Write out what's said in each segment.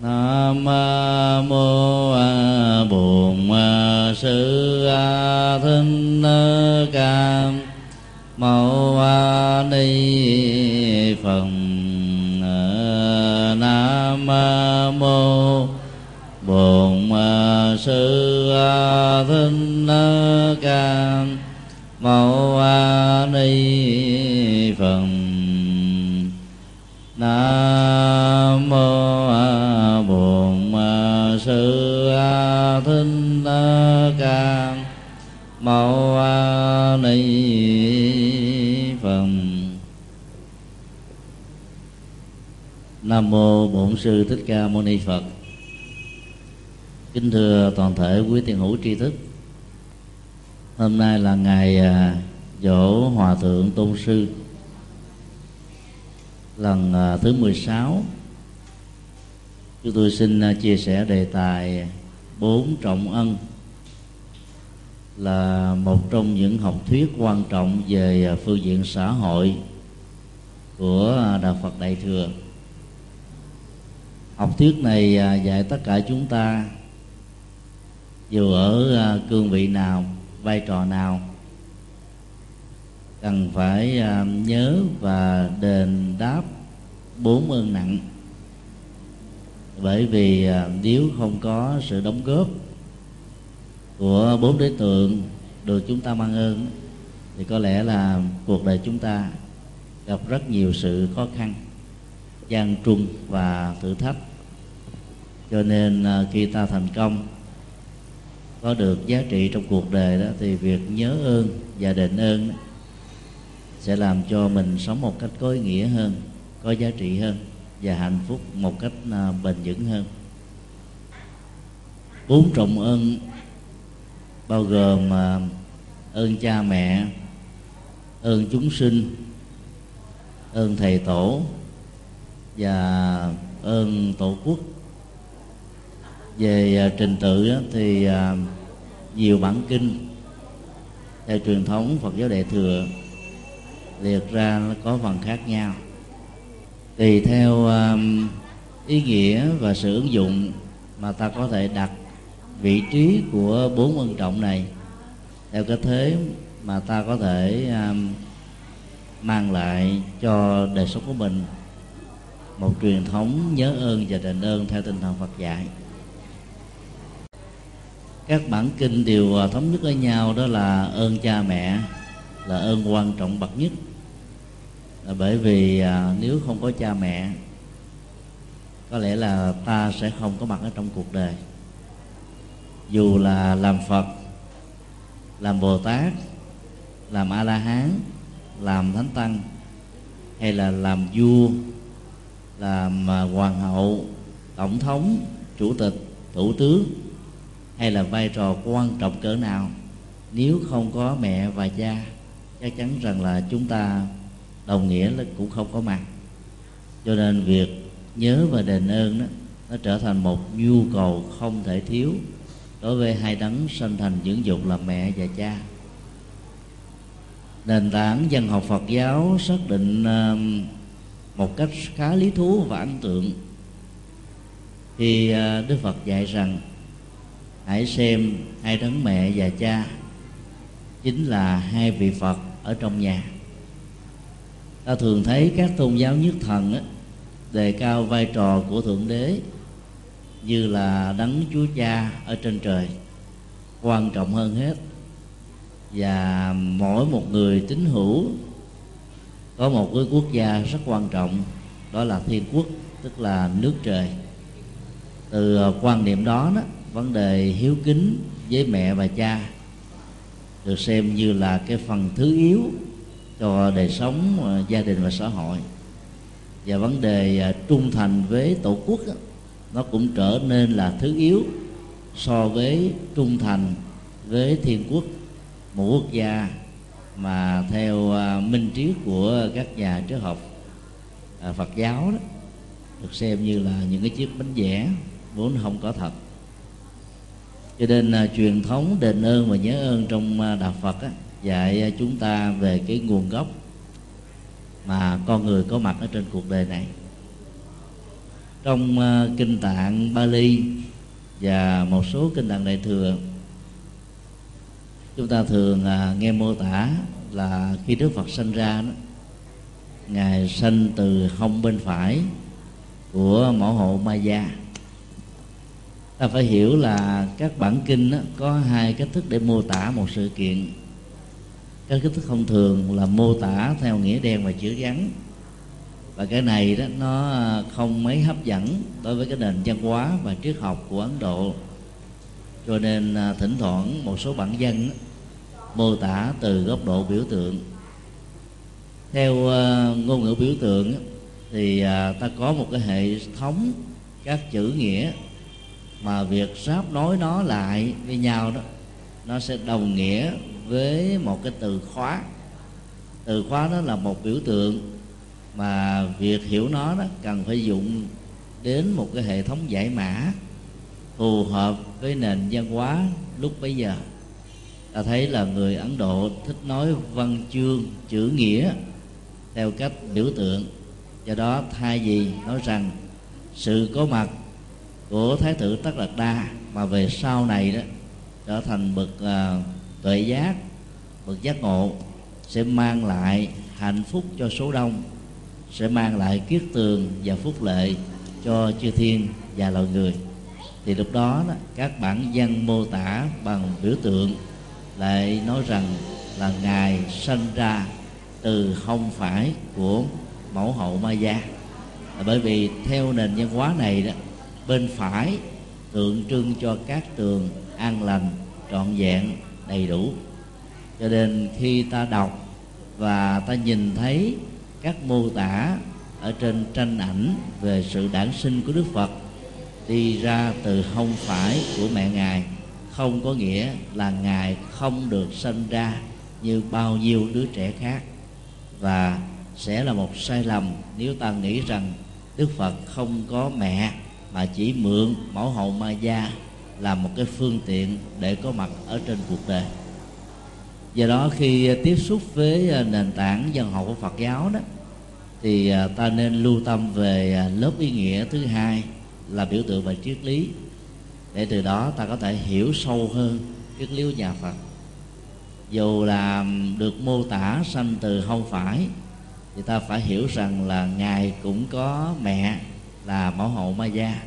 Nam mô Bổn Sư Thích Ca Mâu Ni Phật. Nam mô Bổn Sư Thích Ca Mâu Ni Phật. Nam mô Bổn Sư Thích Ca Mâu Ni Phật. Nam mô Bổn Sư Thích Ca Mâu Ni Phật. Kính thưa toàn thể quý thiền hữu tri thức, hôm nay là ngày giỗ Hòa Thượng Tôn Sư lần thứ 16. Chúng tôi xin chia sẻ đề tài bốn trọng ân, là một trong những học thuyết quan trọng về phương diện xã hội của Đạo Phật Đại Thừa. Học thuyết này dạy tất cả chúng ta, dù ở cương vị nào, vai trò nào, cần phải nhớ và đền đáp bốn ơn nặng. Bởi vì nếu không có sự đóng góp của bốn đối tượng được chúng ta mang ơn, thì có lẽ là cuộc đời chúng ta gặp rất nhiều sự khó khăn, gian truân và thử thách. Cho nên khi ta thành công, có được giá trị trong cuộc đời đó, thì việc nhớ ơn và đền ơn đó sẽ làm cho mình sống một cách có ý nghĩa hơn, có giá trị hơn và hạnh phúc một cách bền vững hơn. Bốn trọng ơn bao gồm ơn cha mẹ, ơn chúng sinh, ơn thầy tổ và ơn tổ quốc. Về trình tự thì nhiều bản kinh theo truyền thống Phật giáo Đại Thừa liệt ra nó có phần khác nhau tùy theo ý nghĩa và sự ứng dụng, mà ta có thể đặt vị trí của bốn ân trọng này theo cái thế mà ta có thể mang lại cho đời sống của mình một truyền thống nhớ ơn và đền ơn theo tinh thần Phật dạy. Các bản kinh đều thống nhất với nhau, đó là ơn cha mẹ là ơn quan trọng bậc nhất. Là bởi vì nếu không có cha mẹ, có lẽ là ta sẽ không có mặt ở trong cuộc đời. Dù là làm Phật, làm Bồ Tát, làm A-la-hán, làm Thánh Tăng, hay là làm vua, làm hoàng hậu, tổng thống, chủ tịch, thủ tướng, hay là vai trò quan trọng cỡ nào, nếu không có mẹ và cha, chắc chắn rằng là chúng ta đồng nghĩa là cũng không có mặt. Cho nên việc nhớ và đền ơn đó, nó trở thành một nhu cầu không thể thiếu đối với hai đấng sanh thành dưỡng dục là mẹ và cha. Nền tảng văn học Phật giáo xác định một cách khá lý thú và ấn tượng khi Đức Phật dạy rằng hãy xem hai đấng mẹ và cha chính là hai vị Phật ở trong nhà. Ta thường thấy các tôn giáo nhất thần đề cao vai trò của Thượng Đế như là đấng Chúa Cha ở trên trời, quan trọng hơn hết, và mỗi một người tín hữu có một cái quốc gia rất quan trọng, đó là thiên quốc, tức là nước trời. Từ quan niệm đó, vấn đề hiếu kính với mẹ và cha được xem như là cái phần thứ yếu cho đời sống gia đình và xã hội. Và vấn đề trung thành với tổ quốc nó cũng trở nên là thứ yếu so với trung thành với thiên quốc, một quốc gia mà theo minh triết của các nhà triết học Phật giáo đó, được xem như là những cái chiếc bánh vẽ vốn không có thật. Cho nên truyền thống đền ơn và nhớ ơn trong Đạo Phật dạy chúng ta về cái nguồn gốc mà con người có mặt ở trên cuộc đời này. Trong Kinh Tạng Bali và một số Kinh Tạng Đại Thừa, chúng ta thường nghe mô tả là khi Đức Phật sanh ra đó, Ngài sanh từ hông bên phải của Mẫu Hậu Ma Da. Ta phải hiểu là các bản kinh đó, có hai cách thức để mô tả một sự kiện. Cái cách thức thông thường là mô tả theo nghĩa đen và chữ trắng, và cái này đó nó không mấy hấp dẫn đối với cái nền văn hóa và triết học của Ấn Độ, cho nên thỉnh thoảng một số bản văn đó, mô tả từ góc độ biểu tượng. Theo ngôn ngữ biểu tượng đó, thì ta có một cái hệ thống các chữ nghĩa mà việc ráp nối nó lại với nhau đó, nó sẽ đồng nghĩa với một cái từ khóa. Từ khóa đó là một biểu tượng mà việc hiểu nó đó cần phải dụng đến một cái hệ thống giải mã phù hợp với nền văn hóa lúc bấy giờ. Ta thấy là người Ấn Độ thích nói văn chương chữ nghĩa theo cách biểu tượng. Do đó thay vì nói rằng sự có mặt của Thái tử Tất Đạt Đa, mà về sau này đó trở thành bậc tuệ giác, bậc giác ngộ, sẽ mang lại hạnh phúc cho số đông, sẽ mang lại kiết tường và phúc lệ cho chư thiên và loài người, thì lúc đó, các bản văn mô tả bằng biểu tượng lại nói rằng là Ngài sanh ra từ hông phải của Mẫu Hậu Ma Da. Bởi vì theo nền văn hóa này đó, bên phải tượng trưng cho các tường an lành, trọn vẹn, đầy đủ. Cho nên khi ta đọc và ta nhìn thấy các mô tả ở trên tranh ảnh về sự đản sinh của Đức Phật đi ra từ hông phải của mẹ Ngài, không có nghĩa là Ngài không được sinh ra như bao nhiêu đứa trẻ khác. Và sẽ là một sai lầm nếu ta nghĩ rằng Đức Phật không có mẹ mà chỉ mượn Mẫu Hậu Ma Da là một cái phương tiện để có mặt ở trên cuộc đời. Do đó khi tiếp xúc với nền tảng văn học của Phật giáo đó, thì ta nên lưu tâm về lớp ý nghĩa thứ hai là biểu tượng và triết lý, để từ đó ta có thể hiểu sâu hơn triết lý của nhà Phật. Dù là được mô tả sanh từ hông phải, thì ta phải hiểu rằng là Ngài cũng có mẹ là Mẫu Hậu Ma Da,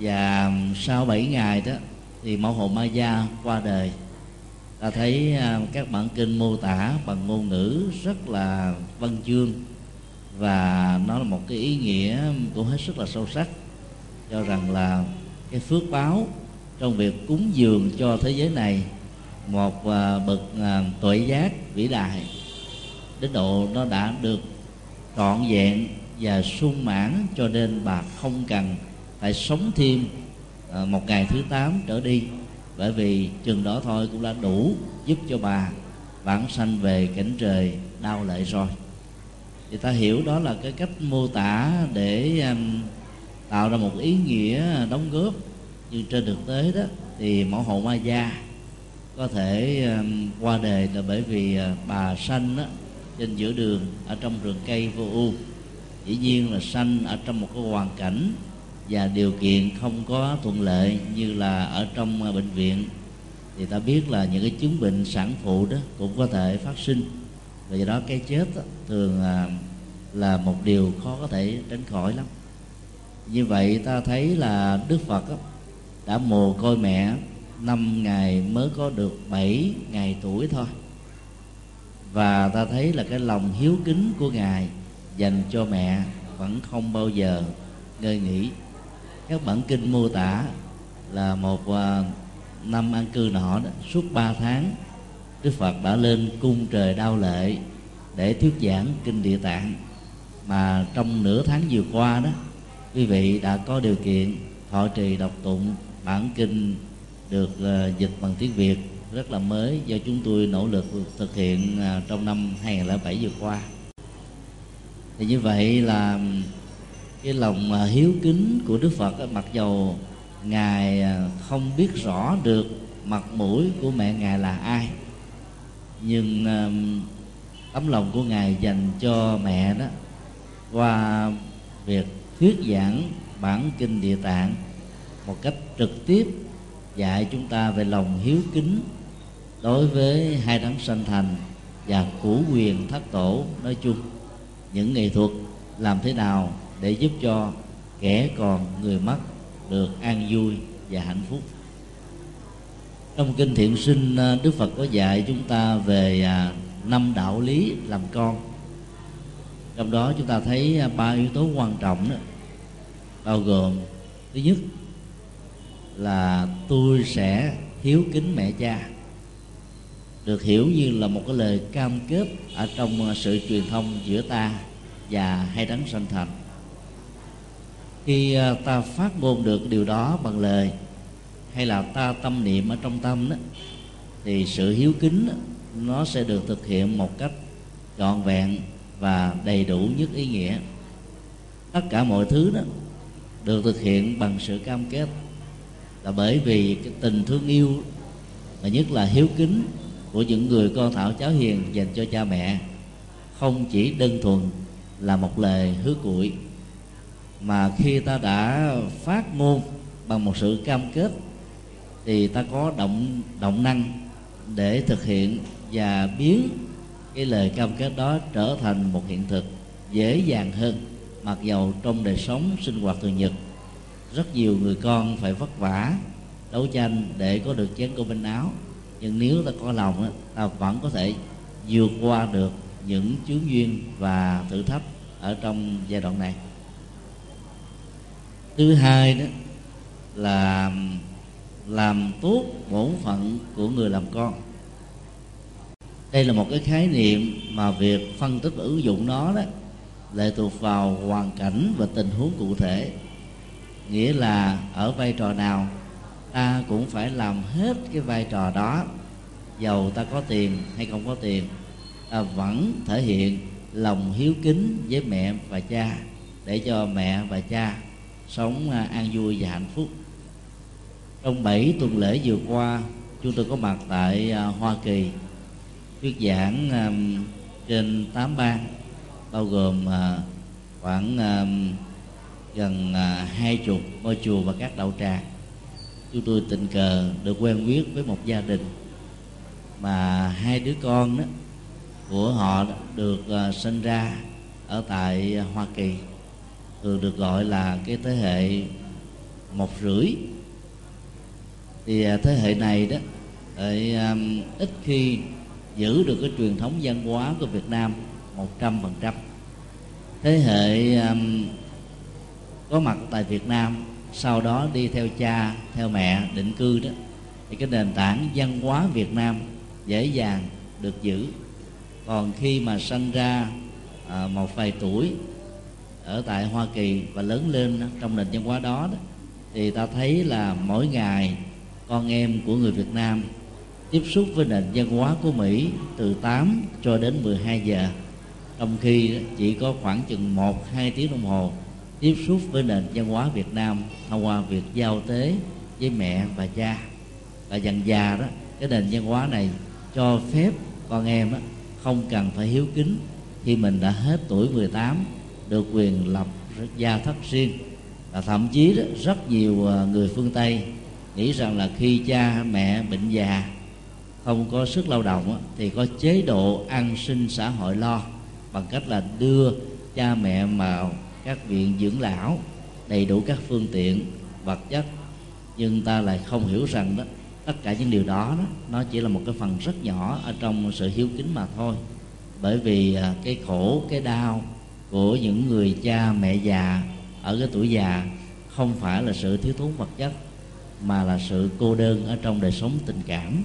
và sau 7 ngày đó thì Mẫu Hậu Ma Da qua đời. Ta thấy các bản kinh mô tả bằng ngôn ngữ rất là văn chương, và nó là một cái ý nghĩa cũng hết sức là sâu sắc, cho rằng là cái phước báo trong việc cúng dường cho thế giới này một bậc tuệ giác vĩ đại đến độ nó đã được trọn vẹn và sung mãn, cho nên bà không cần phải sống thêm một ngày thứ 8 trở đi, bởi vì chừng đó thôi cũng đã đủ giúp cho bà vãng sanh về cảnh trời đau lợi rồi. Thì ta hiểu đó là cái cách mô tả để tạo ra một ý nghĩa đóng góp. Nhưng trên thực tế đó thì Mẫu Hậu Ma Da có thể qua đời là bởi vì bà sanh đó, trên giữa đường ở trong rừng cây vô u. Dĩ nhiên là sanh ở trong một cái hoàn cảnh và điều kiện không có thuận lợi như là ở trong bệnh viện, thì ta biết là những cái chứng bệnh sản phụ đó cũng có thể phát sinh, và do đó cái chết đó, thường là một điều khó có thể tránh khỏi lắm. Như vậy ta thấy là Đức Phật đó, đã mồ côi mẹ 5 ngày mới có được 7 ngày tuổi thôi, và ta thấy là cái lòng hiếu kính của Ngài dành cho mẹ vẫn không bao giờ ngơi nghỉ. Các bản kinh mô tả là một năm an cư nọ đó, suốt 3 tháng Đức Phật đã lên cung trời Đao Lệ để thuyết giảng Kinh Địa Tạng, mà trong nửa tháng vừa qua đó, quý vị đã có điều kiện thọ trì đọc tụng bản kinh được dịch bằng tiếng Việt rất là mới, do chúng tôi nỗ lực thực hiện trong năm 2007 vừa qua. Thì như vậy là cái lòng hiếu kính của Đức Phật, mặc dầu Ngài không biết rõ được mặt mũi của mẹ Ngài là ai, nhưng tấm lòng của Ngài dành cho mẹ đó qua việc thuyết giảng bản Kinh Địa Tạng một cách trực tiếp, dạy chúng ta về lòng hiếu kính đối với hai đấng sanh thành và cửu quyền thất tổ nói chung. Những nghệ thuật làm thế nào để giúp cho kẻ còn người mất được an vui và hạnh phúc. Trong Kinh Thiện Sinh, Đức Phật có dạy chúng ta về 5 đạo lý làm con. Trong đó chúng ta thấy 3 yếu tố quan trọng đó, bao gồm thứ nhất là tôi sẽ hiếu kính mẹ cha, được hiểu như là một cái lời cam kết ở trong sự truyền thông giữa ta và hai đấng sanh thành. Khi ta phát ngôn được điều đó bằng lời hay là ta tâm niệm ở trong tâm đó, thì sự hiếu kính đó, nó sẽ được thực hiện một cách trọn vẹn và đầy đủ nhất ý nghĩa. Tất cả mọi thứ đó được thực hiện bằng sự cam kết, là bởi vì cái tình thương yêu và nhất là hiếu kính của những người con thảo cháu hiền dành cho cha mẹ không chỉ đơn thuần là một lời hứa cụi, mà khi ta đã phát ngôn bằng một sự cam kết thì ta có động năng để thực hiện và biến cái lời cam kết đó trở thành một hiện thực dễ dàng hơn. Mặc dầu trong đời sống sinh hoạt thường nhật, rất nhiều người con phải vất vả đấu tranh để có được chén cơm manh áo, nhưng nếu ta có lòng, ta vẫn có thể vượt qua được những chướng duyên và thử thách ở trong giai đoạn này. Thứ hai đó là làm tốt bổn phận của người làm con. Đây là một cái khái niệm mà việc phân tích và ứng dụng nó đó lệ thuộc vào hoàn cảnh và tình huống cụ thể. Nghĩa là ở vai trò nào ta cũng phải làm hết cái vai trò đó, dầu ta có tiền hay không có tiền, ta vẫn thể hiện lòng hiếu kính với mẹ và cha để cho mẹ và cha sống an vui và hạnh phúc. Trong 7 tuần lễ vừa qua, chúng tôi có mặt tại Hoa Kỳ thuyết giảng trên 8 bang, bao gồm khoảng gần 20 ngôi chùa và các đạo tràng. Chúng tôi tình cờ được quen biết với một gia đình mà hai đứa con đó của họ được sinh ra ở tại Hoa Kỳ, thường được gọi là cái thế hệ 1,5. Thì thế hệ này đó ít khi giữ được cái truyền thống văn hóa của Việt Nam 100%. Thế hệ có mặt tại Việt Nam sau đó đi theo cha, theo mẹ định cư đó, thì cái nền tảng văn hóa Việt Nam dễ dàng được giữ. Còn khi mà sinh ra một vài tuổi ở tại Hoa Kỳ và lớn lên trong nền văn hóa đó, thì ta thấy là mỗi ngày con em của người Việt Nam tiếp xúc với nền văn hóa của Mỹ từ 8 cho đến 12 giờ, trong khi chỉ có khoảng chừng 1-2 tiếng đồng hồ tiếp xúc với nền văn hóa Việt Nam thông qua việc giao tế với mẹ và cha. Và dần già đó, cái nền văn hóa này cho phép con em không cần phải hiếu kính khi mình đã hết tuổi 18, được quyền lập gia thất riêng. Và thậm chí đó, rất nhiều người phương Tây nghĩ rằng là khi cha mẹ bệnh già, không có sức lao động thì có chế độ an sinh xã hội lo, bằng cách là đưa cha mẹ vào các viện dưỡng lão, đầy đủ các phương tiện vật chất. Nhưng ta lại không hiểu rằng đó, tất cả những điều đó, nó chỉ là một cái phần rất nhỏ ở trong sự hiếu kính mà thôi. Bởi vì cái khổ, cái đau của những người cha mẹ già ở cái tuổi già không phải là sự thiếu thốn vật chất, mà là sự cô đơn ở trong đời sống tình cảm.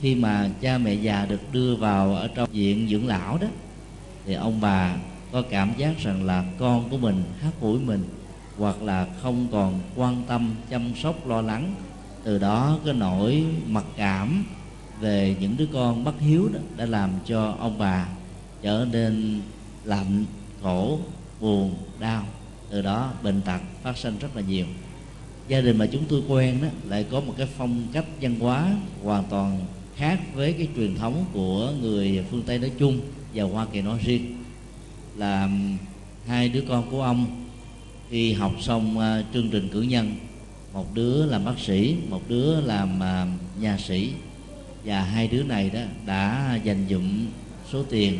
Khi mà cha mẹ già được đưa vào ở trong viện dưỡng lão đó, thì ông bà có cảm giác rằng là con của mình hắt hủi mình, hoặc là không còn quan tâm, chăm sóc, lo lắng. Từ đó cái nỗi mặc cảm về những đứa con bất hiếu đó đã làm cho ông bà trở nên lạnh, khổ, buồn, đau. Từ đó bệnh tật phát sinh rất là nhiều. Gia đình mà chúng tôi quen đó lại có một cái phong cách văn hóa hoàn toàn khác với cái truyền thống của người phương Tây nói chung và Hoa Kỳ nói riêng. Là hai đứa con của ông khi học xong chương trình cử nhân, một đứa làm bác sĩ, một đứa làm nhà sĩ, và hai đứa này đó đã dành dụm số tiền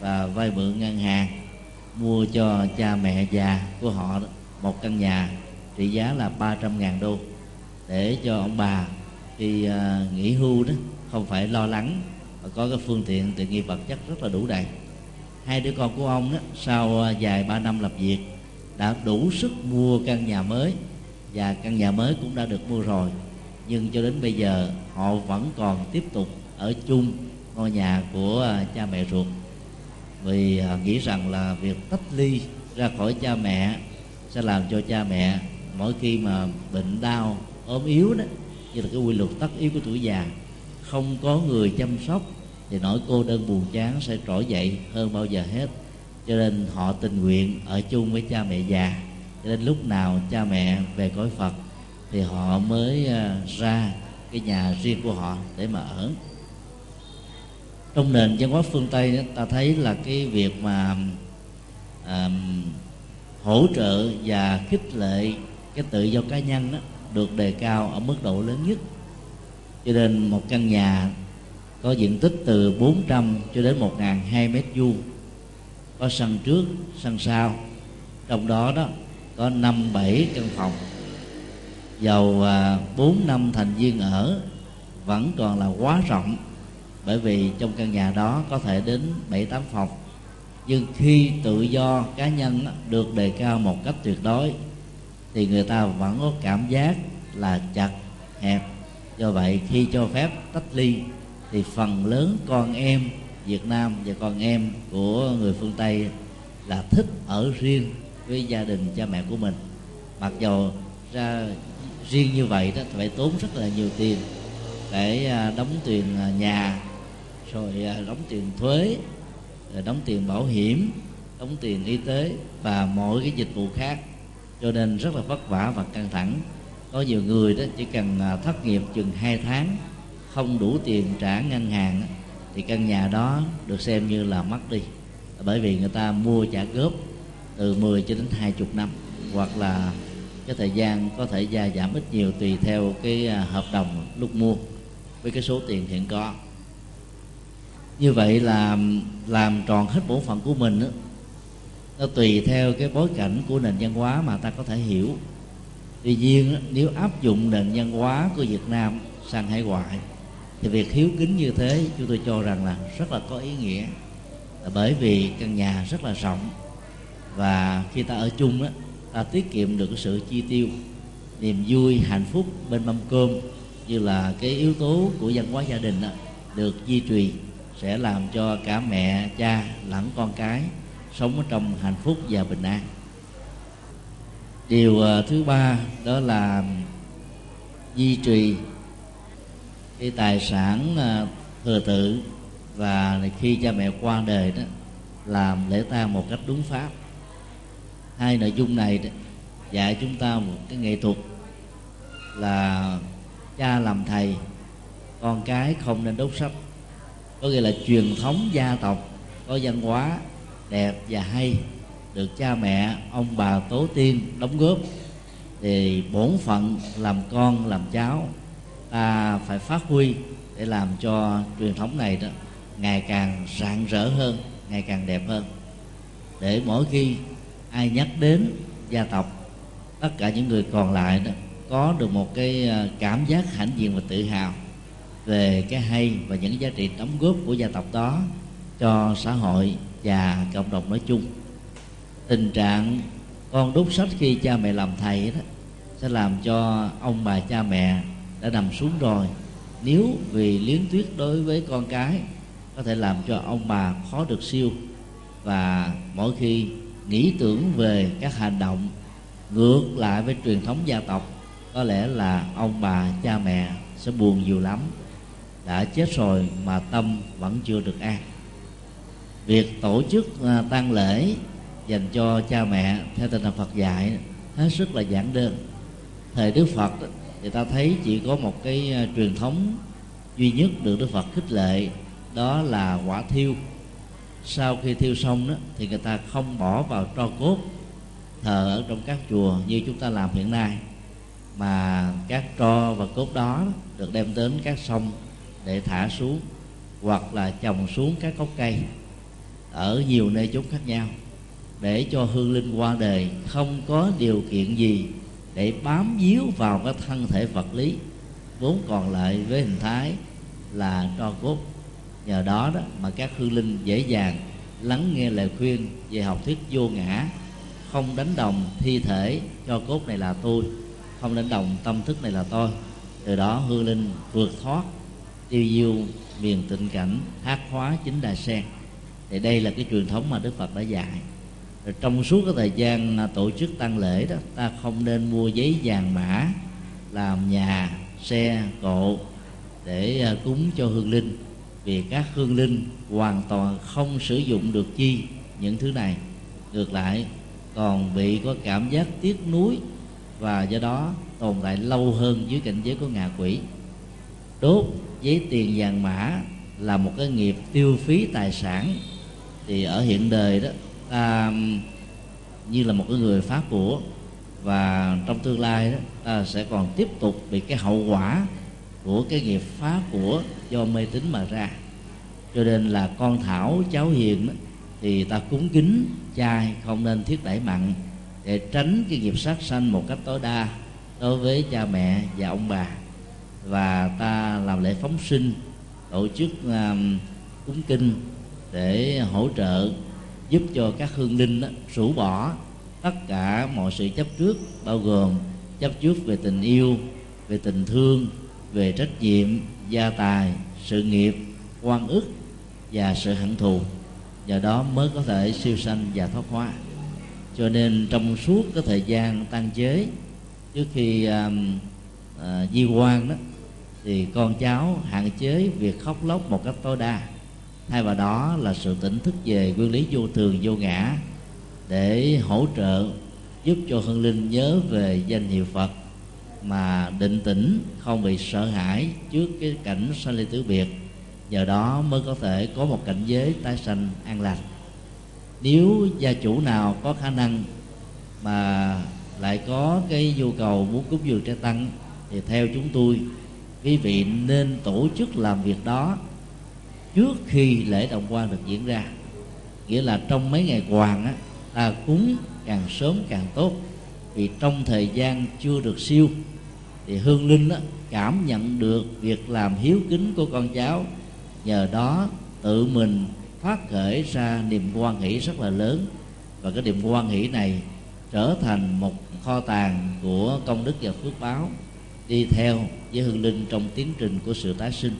và vay mượn ngân hàng mua cho cha mẹ già của họ đó, một căn nhà trị giá là 300.000 đô để cho ông bà khi nghỉ hưu đó không phải lo lắng, và có cái phương tiện tiện nghi vật chất rất là đủ đầy. Hai đứa con của ông đó sau vài ba năm làm việc đã đủ sức mua căn nhà mới, và căn nhà mới cũng đã được mua rồi, nhưng cho đến bây giờ họ vẫn còn tiếp tục ở chung ngôi nhà của cha mẹ ruột, vì nghĩ rằng là việc tách ly ra khỏi cha mẹ sẽ làm cho cha mẹ mỗi khi mà bệnh đau ốm yếu đó, như là cái quy luật tất yếu của tuổi già, không có người chăm sóc thì nỗi cô đơn buồn chán sẽ trỗi dậy hơn bao giờ hết. Cho nên họ tình nguyện ở chung với cha mẹ già, cho nên lúc nào cha mẹ về cõi Phật thì họ mới ra cái nhà riêng của họ để mà ở. Trong nền văn hóa phương Tây, ta thấy là cái việc mà hỗ trợ và khích lệ cái tự do cá nhân đó được đề cao ở mức độ lớn nhất. Cho nên một căn nhà có diện tích từ 400 cho đến 1.200 mét vuông, có sân trước, sân sau, trong đó đó có 5-7 căn phòng. Dầu 4 năm thành viên ở vẫn còn là quá rộng, bởi vì trong căn nhà đó có thể đến 7-8 phòng. Nhưng khi tự do cá nhân được đề cao một cách tuyệt đối thì người ta vẫn có cảm giác là chặt hẹp. Do vậy khi cho phép tách ly thì phần lớn con em Việt Nam và con em của người phương Tây là thích ở riêng với gia đình cha mẹ của mình. Mặc dù ra riêng như vậy đó phải tốn rất là nhiều tiền để đóng tiền nhà, rồi đóng tiền thuế, rồi đóng tiền bảo hiểm, đóng tiền y tế và mọi cái dịch vụ khác, cho nên rất là vất vả và căng thẳng. Có nhiều người đó chỉ cần thất nghiệp chừng 2 tháng, không đủ tiền trả ngân hàng thì căn nhà đó được xem như là mất đi, bởi vì người ta mua trả góp từ 10 cho đến 20 năm, hoặc là cái thời gian có thể gia giảm ít nhiều tùy theo cái hợp đồng lúc mua với cái số tiền hiện có. Như vậy là làm tròn hết bổn phận của mình đó, nó tùy theo cái bối cảnh của nền văn hóa mà ta có thể hiểu. Tuy nhiên nếu áp dụng nền văn hóa của Việt Nam sang hải ngoại thì việc hiếu kính như thế chúng tôi cho rằng là rất là có ý nghĩa, là bởi vì căn nhà rất là rộng, và khi ta ở chung đó, ta tiết kiệm được cái sự chi tiêu. Niềm vui hạnh phúc bên mâm cơm như là cái yếu tố của văn hóa gia đình đó, được duy trì sẽ làm cho cả mẹ cha lẫn con cái sống ở trong hạnh phúc và bình an. Điều thứ ba đó là duy trì cái tài sản thừa tự, và khi cha mẹ qua đời đó làm lễ tang một cách đúng pháp. Hai nội dung này đó dạy chúng ta một cái nghệ thuật là cha làm thầy, con cái không nên đốt sách. Có nghĩa là truyền thống gia tộc có văn hóa đẹp và hay được cha mẹ, ông bà, tổ tiên đóng góp, thì bổn phận làm con làm cháu ta phải phát huy để làm cho truyền thống này đó ngày càng rạng rỡ hơn, ngày càng đẹp hơn, để mỗi khi ai nhắc đến gia tộc, tất cả những người còn lại đó có được một cái cảm giác hãnh diện và tự hào về cái hay và những giá trị đóng góp của gia tộc đó cho xã hội và cộng đồng nói chung. Tình trạng con đút sách khi cha mẹ làm thầy đó sẽ làm cho ông bà cha mẹ đã nằm xuống rồi, nếu vì liếng tuyết đối với con cái có thể làm cho ông bà khó được siêu, và mỗi khi nghĩ tưởng về các hành động ngược lại với truyền thống gia tộc, có lẽ là ông bà cha mẹ sẽ buồn nhiều lắm. Đã chết rồi mà tâm vẫn chưa được an. Việc tổ chức tang lễ dành cho cha mẹ theo tinh thần Phật dạy hết sức là giản đơn. Thời Đức Phật thì ta thấy chỉ có một cái truyền thống duy nhất được Đức Phật khích lệ, đó là quả thiêu. Sau khi thiêu xong đó, thì người ta không bỏ vào tro cốt thờ ở trong các chùa như chúng ta làm hiện nay, mà các tro và cốt đó được đem đến các sông để thả xuống hoặc là trồng xuống các gốc cây ở nhiều nơi chốn khác nhau, để cho hương linh qua đời không có điều kiện gì để bám víu vào cái thân thể vật lý vốn còn lại với hình thái là tro cốt. Nhờ đó đó mà các hương linh dễ dàng lắng nghe lời khuyên về học thuyết vô ngã, không đánh đồng thi thể tro cốt này là tôi, không đánh đồng tâm thức này là tôi. Từ đó hương linh vượt thoát tiêu diêu miền tịnh cảnh, hát hóa chính đà sen. Thì đây là cái truyền thống mà Đức Phật đã dạy. Rồi trong suốt cái thời gian tổ chức tang lễ đó, ta không nên mua giấy vàng mã làm nhà, xe, cộ để cúng cho hương linh, vì các hương linh hoàn toàn không sử dụng được chi những thứ này, ngược lại còn bị có cảm giác tiếc nuối và do đó tồn tại lâu hơn dưới cảnh giới của ngạ quỷ. Đốt giấy tiền vàng mã là một cái nghiệp tiêu phí tài sản. Thì ở hiện đời đó ta như là một cái người phá của, và trong tương lai đó ta sẽ còn tiếp tục bị cái hậu quả của cái nghiệp phá của do mê tín mà ra. Cho nên là con Thảo cháu Hiền đó, thì ta cúng kính chay, không nên thiết đẩy mặn để tránh cái nghiệp sát sanh một cách tối đa đối với cha mẹ và ông bà. Và ta làm lễ phóng sinh, tổ chức cúng kinh để hỗ trợ giúp cho các hương linh rũ bỏ tất cả mọi sự chấp trước, bao gồm chấp trước về tình yêu, về tình thương, về trách nhiệm, gia tài, sự nghiệp, oan ức và sự hận thù. Nhờ đó mới có thể siêu sanh và thoát hóa. Cho nên trong suốt cái thời gian tang chế trước khi di quan đó, thì con cháu hạn chế việc khóc lóc một cách tối đa, thay vào đó là sự tỉnh thức về nguyên lý vô thường vô ngã để hỗ trợ giúp cho hương linh nhớ về danh hiệu Phật mà định tĩnh, không bị sợ hãi trước cái cảnh sanh ly tử biệt. Nhờ đó mới có thể có một cảnh giới tái sanh an lành. Nếu gia chủ nào có khả năng mà lại có cái nhu cầu muốn cúng dường trai tăng, thì theo chúng tôi, quý vị nên tổ chức làm việc đó trước khi lễ động quan được diễn ra. Nghĩa là trong mấy ngày hoàng á, ta cúng càng sớm càng tốt, vì trong thời gian chưa được siêu thì hương linh á, cảm nhận được việc làm hiếu kính của con cháu, nhờ đó tự mình phát khởi ra niềm hoan hỷ rất là lớn, và cái niềm hoan hỷ này trở thành một kho tàng của công đức và phước báo đi theo với hương linh trong tiến trình của sự tái sinh.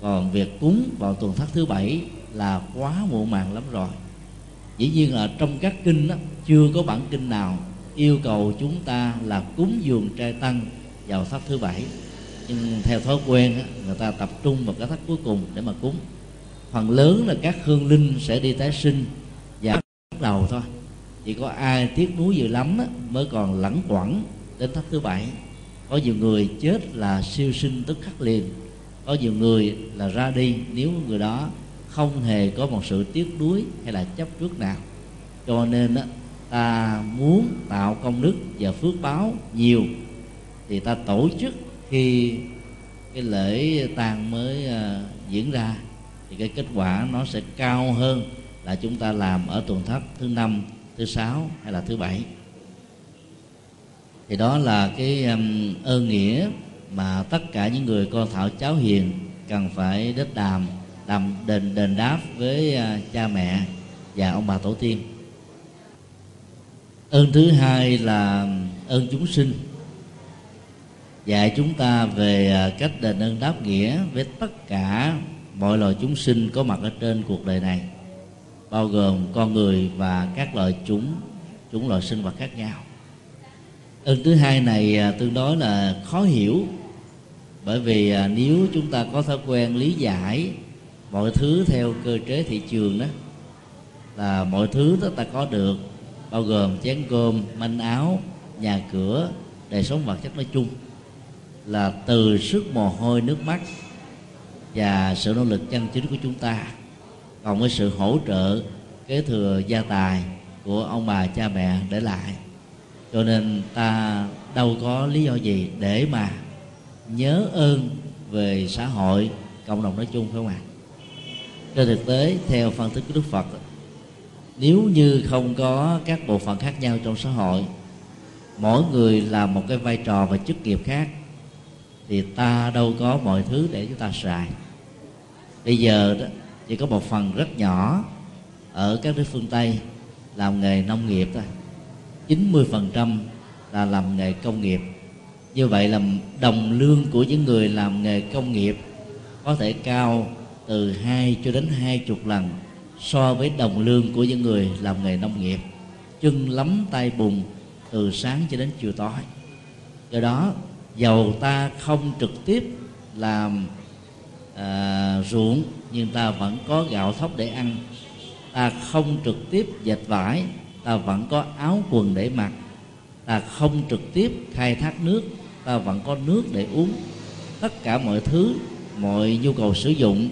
Còn việc cúng vào tuần thất thứ bảy là quá muộn màng lắm rồi. Dĩ nhiên là trong các kinh đó, chưa có bản kinh nào yêu cầu chúng ta là cúng dường trai tăng vào thất thứ bảy, nhưng theo thói quen đó, người ta tập trung vào cái thất cuối cùng để mà cúng. Phần lớn là các hương linh sẽ đi tái sinh và bắt đầu thôi, chỉ có ai tiếc nuối dữ lắm đó, mới còn lẩn quẩn đến thất thứ bảy. Có nhiều người chết là siêu sinh tức khắc liền, có nhiều người là ra đi nếu người đó không hề có một sự tiếc nuối hay là chấp trước nào. Cho nên đó, ta muốn tạo công đức và phước báo nhiều thì ta tổ chức khi cái lễ tang mới diễn ra, thì cái kết quả nó sẽ cao hơn là chúng ta làm ở tuần thất thứ 5, thứ 6 hay là thứ 7. Thì đó là cái ơn nghĩa mà tất cả những người con Thảo cháu Hiền cần phải đền đáp với cha mẹ và ông bà tổ tiên. Ơn thứ hai là ơn chúng sinh, dạy chúng ta về cách đền ơn đáp nghĩa với tất cả mọi loài chúng sinh có mặt ở trên cuộc đời này, bao gồm con người và các loại chủng loại sinh vật khác nhau. Ơn thứ hai này tương đối là khó hiểu, bởi vì nếu chúng ta có thói quen lý giải mọi thứ theo cơ chế thị trường đó, là mọi thứ đó ta có được, bao gồm chén cơm, manh áo, nhà cửa, đời sống vật chất nói chung, là từ sức mồ hôi nước mắt và sự nỗ lực chân chính của chúng ta, còn với sự hỗ trợ kế thừa gia tài, của ông bà cha mẹ để lại. Cho nên ta đâu có lý do gì để mà nhớ ơn về xã hội, cộng đồng nói chung, phải không ạ? Trên thực tế, theo phân tích của Đức Phật, nếu như không có các bộ phận khác nhau trong xã hội, mỗi người làm một cái vai trò và chức nghiệp khác, thì ta đâu có mọi thứ để chúng ta xài. Bây giờ đó, chỉ có một phần rất nhỏ ở các nước phương Tây làm nghề nông nghiệp thôi, 90% là làm nghề công nghiệp. Như vậy là đồng lương của những người làm nghề công nghiệp có thể cao từ 2 cho đến 20 lần so với đồng lương của những người làm nghề nông nghiệp, chân lấm tay bùn từ sáng cho đến chiều tối. Do đó, dầu ta không trực tiếp làm ruộng, nhưng ta vẫn có gạo thóc để ăn. Ta không trực tiếp dệt vải, ta vẫn có áo quần để mặc. Ta không trực tiếp khai thác nước, ta vẫn có nước để uống. Tất cả mọi thứ, mọi nhu cầu sử dụng,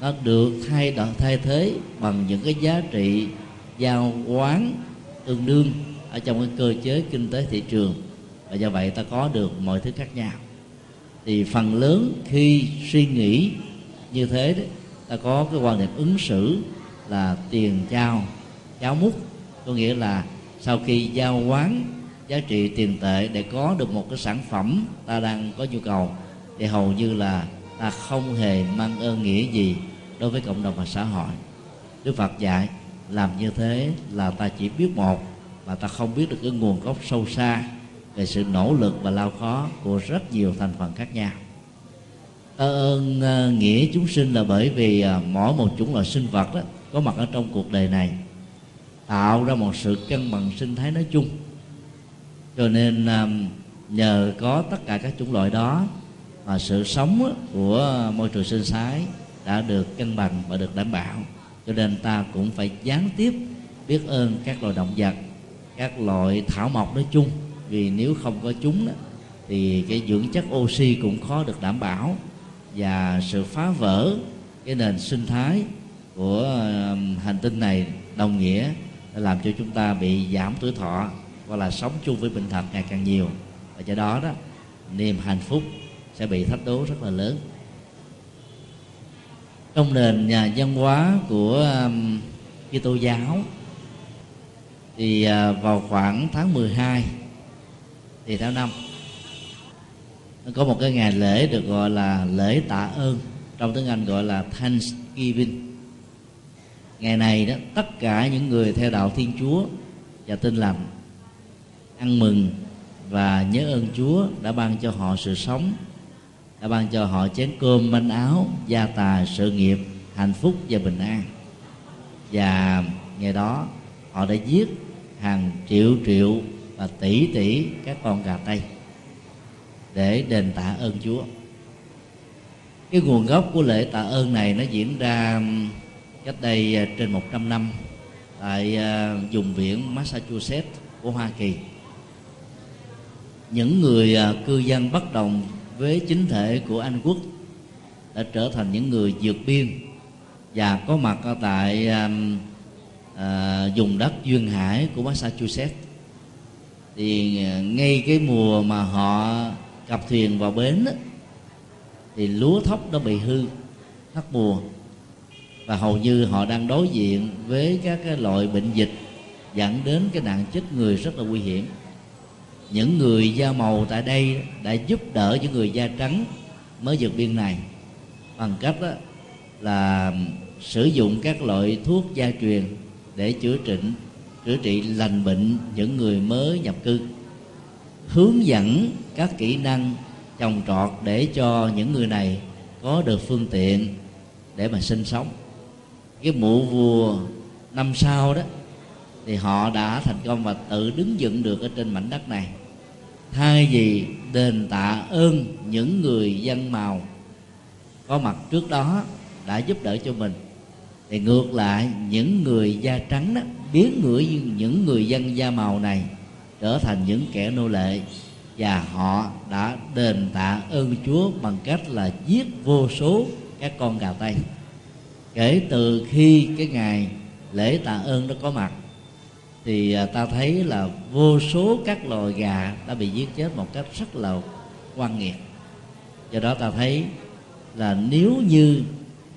nó được thay thế bằng những cái giá trị giao oán tương đương ở trong cái cơ chế kinh tế thị trường. Và do vậy ta có được mọi thứ khác nhau. Thì phần lớn khi suy nghĩ như thế đấy, ta có cái quan niệm ứng xử là tiền chao cháo múc, có nghĩa là sau khi giao oán giá trị tiền tệ để có được một cái sản phẩm ta đang có nhu cầu, thì hầu như là ta không hề mang ơn nghĩa gì đối với cộng đồng và xã hội. Đức Phật dạy làm như thế là ta chỉ biết một, mà ta không biết được cái nguồn gốc sâu xa về sự nỗ lực và lao khó của rất nhiều thành phần khác nhau. Ta ơn nghĩa chúng sinh là bởi vì mỗi một chủng loại sinh vật đó có mặt ở trong cuộc đời này tạo ra một sự cân bằng sinh thái nói chung. Cho nên nhờ có tất cả các chủng loại đó mà sự sống của môi trường sinh thái đã được cân bằng và được đảm bảo. Cho nên ta cũng phải gián tiếp biết ơn các loài động vật, các loại thảo mộc nói chung, vì nếu không có chúng đó, thì cái dưỡng chất oxy cũng khó được đảm bảo, và sự phá vỡ cái nền sinh thái của hành tinh này đồng nghĩa đã làm cho chúng ta bị giảm tuổi thọ hoặc là sống chung với bệnh tật ngày càng nhiều. Và do đó đó, niềm hạnh phúc sẽ bị thách đố rất là lớn. Trong nền nhà văn hóa của Kitô giáo thì vào khoảng tháng 12 thì tháng 5 có một cái ngày lễ được gọi là lễ tạ ơn, trong tiếng Anh gọi là Thanksgiving. Ngày này đó, tất cả những người theo đạo Thiên Chúa và Tin Lành ăn mừng và nhớ ơn Chúa đã ban cho họ sự sống, đã ban cho họ chén cơm manh áo, gia tài, sự nghiệp, hạnh phúc và bình an. Và ngày đó họ đã giết hàng triệu và tỷ các con gà Tây để đền tạ ơn Chúa. Cái nguồn gốc của lễ tạ ơn này nó diễn ra cách đây trên 100 năm tại vùng biển Massachusetts của Hoa Kỳ. Những người cư dân bất đồng với chính thể của Anh quốc đã trở thành những người vượt biên và có mặt tại vùng đất duyên hải của Massachusetts. Thì ngay cái mùa mà họ cập thuyền vào bến đó, thì lúa thóc đã bị hư mất mùa, và hầu như họ đang đối diện với các cái loại bệnh dịch dẫn đến cái nạn chết người rất là nguy hiểm. Những người da màu tại đây đã giúp đỡ những người da trắng mới vượt biên này bằng cách đó là sử dụng các loại thuốc gia truyền để chữa trị lành bệnh những người mới nhập cư, hướng dẫn các kỹ năng trồng trọt để cho những người này có được phương tiện để mà sinh sống. Cái mùa vụ năm sau đó thì họ đã thành công và tự đứng dựng được ở trên mảnh đất này, thay vì đền tạ ơn những người dân màu có mặt trước đó đã giúp đỡ cho mình, thì ngược lại những người da trắng đó biến những người dân da màu này trở thành những kẻ nô lệ, và họ đã đền tạ ơn Chúa bằng cách là giết vô số các con gà Tây. Kể từ khi cái ngày lễ tạ ơn nó có mặt, thì ta thấy là vô số các loài gà đã bị giết chết một cách rất là oan nghiệt. Do đó ta thấy là nếu như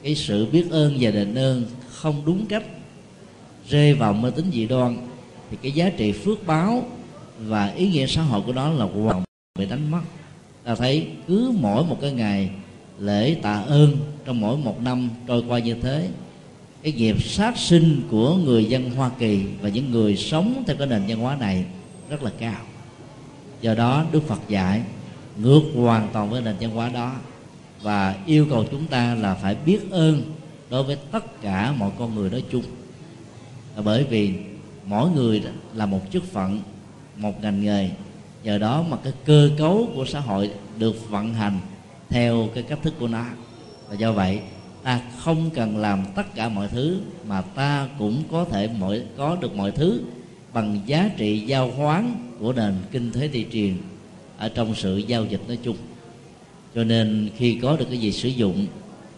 cái sự biết ơn và đền ơn không đúng cách, rơi vào mê tín dị đoan, thì cái giá trị phước báo và ý nghĩa xã hội của nó là hoàn toàn bị đánh mất. Ta thấy cứ mỗi một cái ngày lễ tạ ơn trong mỗi một năm trôi qua như thế, cái nghiệp sát sinh của người dân Hoa Kỳ và những người sống theo cái nền văn hóa này rất là cao. Do đó Đức Phật dạy ngược hoàn toàn với nền văn hóa đó và yêu cầu chúng ta là phải biết ơn đối với tất cả mọi con người nói chung. Là bởi vì mỗi người là một chức phận, một ngành nghề, nhờ đó mà cái cơ cấu của xã hội được vận hành theo cái cách thức của nó. Và do vậy ta không cần làm tất cả mọi thứ mà ta cũng có thể có được mọi thứ bằng giá trị giao hoán của nền kinh tế thị trường ở trong sự giao dịch nói chung. Cho nên khi có được cái gì sử dụng,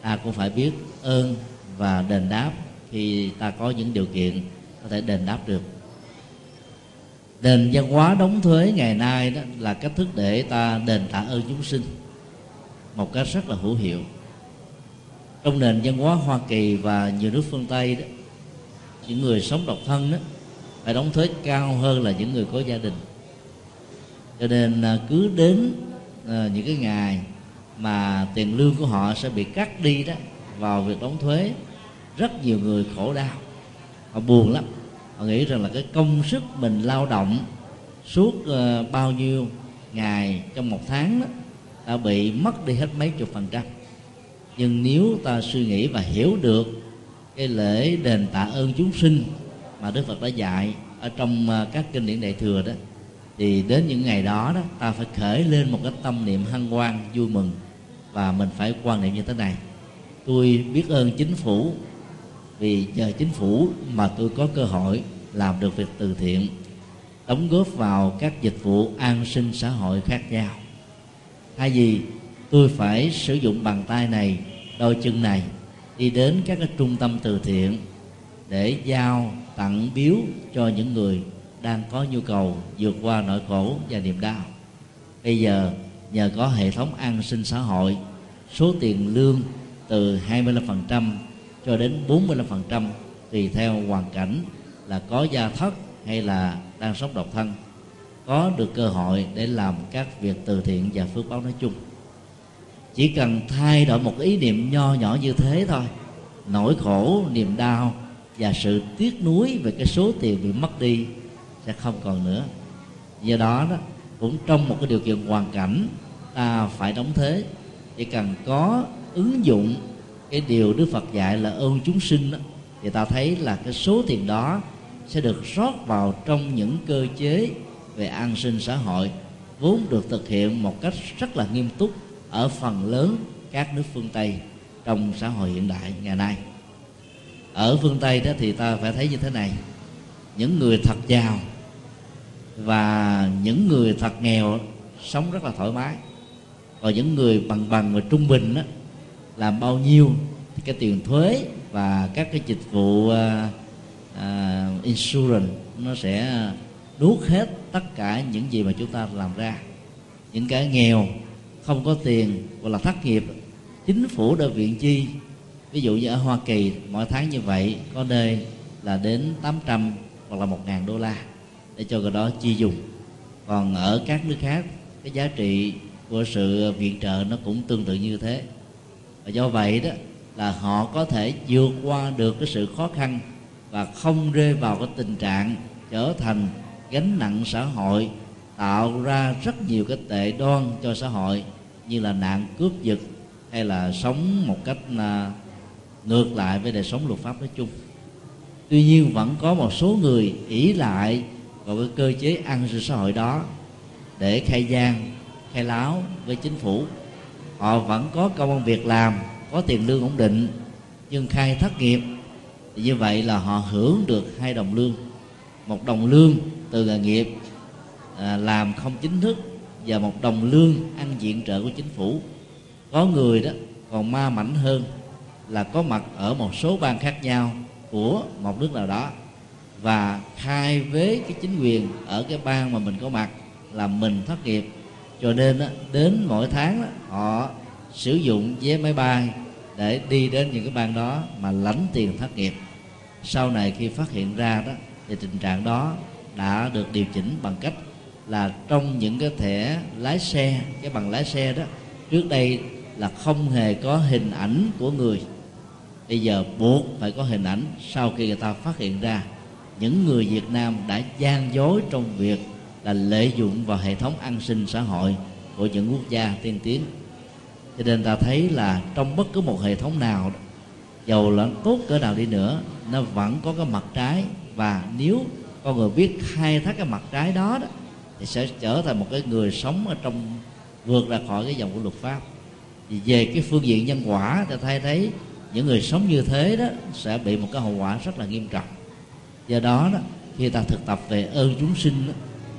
ta cũng phải biết ơn và đền đáp khi ta có những điều kiện có thể đền đáp được. Nền văn hóa đóng thuế ngày nay đó là cách thức để ta đền tạ ơn chúng sinh một cách rất là hữu hiệu. Trong nền văn hóa Hoa Kỳ và nhiều nước phương Tây đó, những người sống độc thân đó phải đóng thuế cao hơn là những người có gia đình. Cho nên cứ đến những cái ngày mà tiền lương của họ sẽ bị cắt đi đó vào việc đóng thuế, rất nhiều người khổ đau, họ buồn lắm. Họ nghĩ rằng là cái công sức mình lao động suốt bao nhiêu ngày trong một tháng đó đã bị mất đi hết mấy chục %. Nhưng nếu ta suy nghĩ và hiểu được cái lễ đền tạ ơn chúng sinh mà Đức Phật đã dạy ở trong các kinh điển Đại Thừa đó, thì đến những ngày đó đó ta phải khởi lên một cái tâm niệm hân hoan vui mừng. Và mình phải quan niệm như thế này: tôi biết ơn chính phủ vì nhờ chính phủ mà tôi có cơ hội làm được việc từ thiện, đóng góp vào các dịch vụ an sinh xã hội khác nhau. Thay vì tôi phải sử dụng bàn tay này, đôi chân này đi đến các cái trung tâm từ thiện để giao tặng biếu cho những người đang có nhu cầu vượt qua nỗi khổ và niềm đau, bây giờ nhờ có hệ thống an sinh xã hội, số tiền lương từ 25% cho đến 45% tùy theo hoàn cảnh là có gia thất hay là đang sống độc thân, có được cơ hội để làm các việc từ thiện và phước báo nói chung. Chỉ cần thay đổi một ý niệm nho nhỏ như thế thôi, nỗi khổ, niềm đau và sự tiếc nuối về cái số tiền bị mất đi sẽ không còn nữa. Do đó, cũng trong một cái điều kiện hoàn cảnh ta phải đóng thế, chỉ cần có ứng dụng cái điều Đức Phật dạy là ơn chúng sinh đó, thì ta thấy là cái số tiền đó sẽ được rót vào trong những cơ chế về an sinh xã hội vốn được thực hiện một cách rất là nghiêm túc ở phần lớn các nước phương Tây trong xã hội hiện đại ngày nay. Ở phương Tây đó thì ta phải thấy như thế này: những người thật giàu và những người thật nghèo sống rất là thoải mái, còn những người bằng bằng và trung bình đó, làm bao nhiêu thì cái tiền thuế và các cái dịch vụ insurance nó sẽ nuốt hết tất cả những gì mà chúng ta làm ra. Những cái nghèo không có tiền hoặc là thất nghiệp, chính phủ đã viện chi. Ví dụ như ở Hoa Kỳ mỗi tháng như vậy có nơi là đến 800 hoặc là $1,000 để cho người đó chi dùng. Còn ở các nước khác cái giá trị của sự viện trợ nó cũng tương tự như thế. Và do vậy đó là họ có thể vượt qua được cái sự khó khăn và không rơi vào cái tình trạng trở thành gánh nặng xã hội, tạo ra rất nhiều cái tệ đoan cho xã hội như là nạn cướp giật hay là sống một cách ngược lại với đời sống luật pháp nói chung. Tuy nhiên vẫn có một số người ỷ lại vào cái cơ chế an sinh xã hội đó để khai gian, khai láo với chính phủ. Họ vẫn có công việc làm, có tiền lương ổn định nhưng khai thất nghiệp, thì như vậy là họ hưởng được 2 đồng lương, 1 đồng lương từ nghề nghiệp làm không chính thức và 1 đồng lương ăn viện trợ của chính phủ. Có người đó còn ma mảnh hơn là có mặt ở một số bang khác nhau của một nước nào đó và khai vế cái chính quyền ở cái bang mà mình có mặt là mình thất nghiệp. Cho nên đến mỗi tháng họ sử dụng vé máy bay để đi đến những cái bang đó mà lãnh tiền thất nghiệp. Sau này khi phát hiện ra đó thì tình trạng đó đã được điều chỉnh bằng cách là trong những cái thẻ lái xe, cái bằng lái xe đó, trước đây là không hề có hình ảnh của người, bây giờ buộc phải có hình ảnh. Sau khi người ta phát hiện ra những người Việt Nam đã gian dối trong việc là lợi dụng vào hệ thống an sinh xã hội của những quốc gia tiên tiến. Cho nên ta thấy là trong bất cứ một hệ thống nào, dầu là tốt cỡ nào đi nữa, nó vẫn có cái mặt trái, và nếu con người biết khai thác cái mặt trái đó, thì sẽ trở thành một cái người sống ở trong vượt ra khỏi cái dòng của luật pháp. Thì về cái phương diện nhân quả, ta thấy những người sống như thế đó sẽ bị một cái hậu quả rất là nghiêm trọng. Do đó, khi ta thực tập về ơn chúng sinh,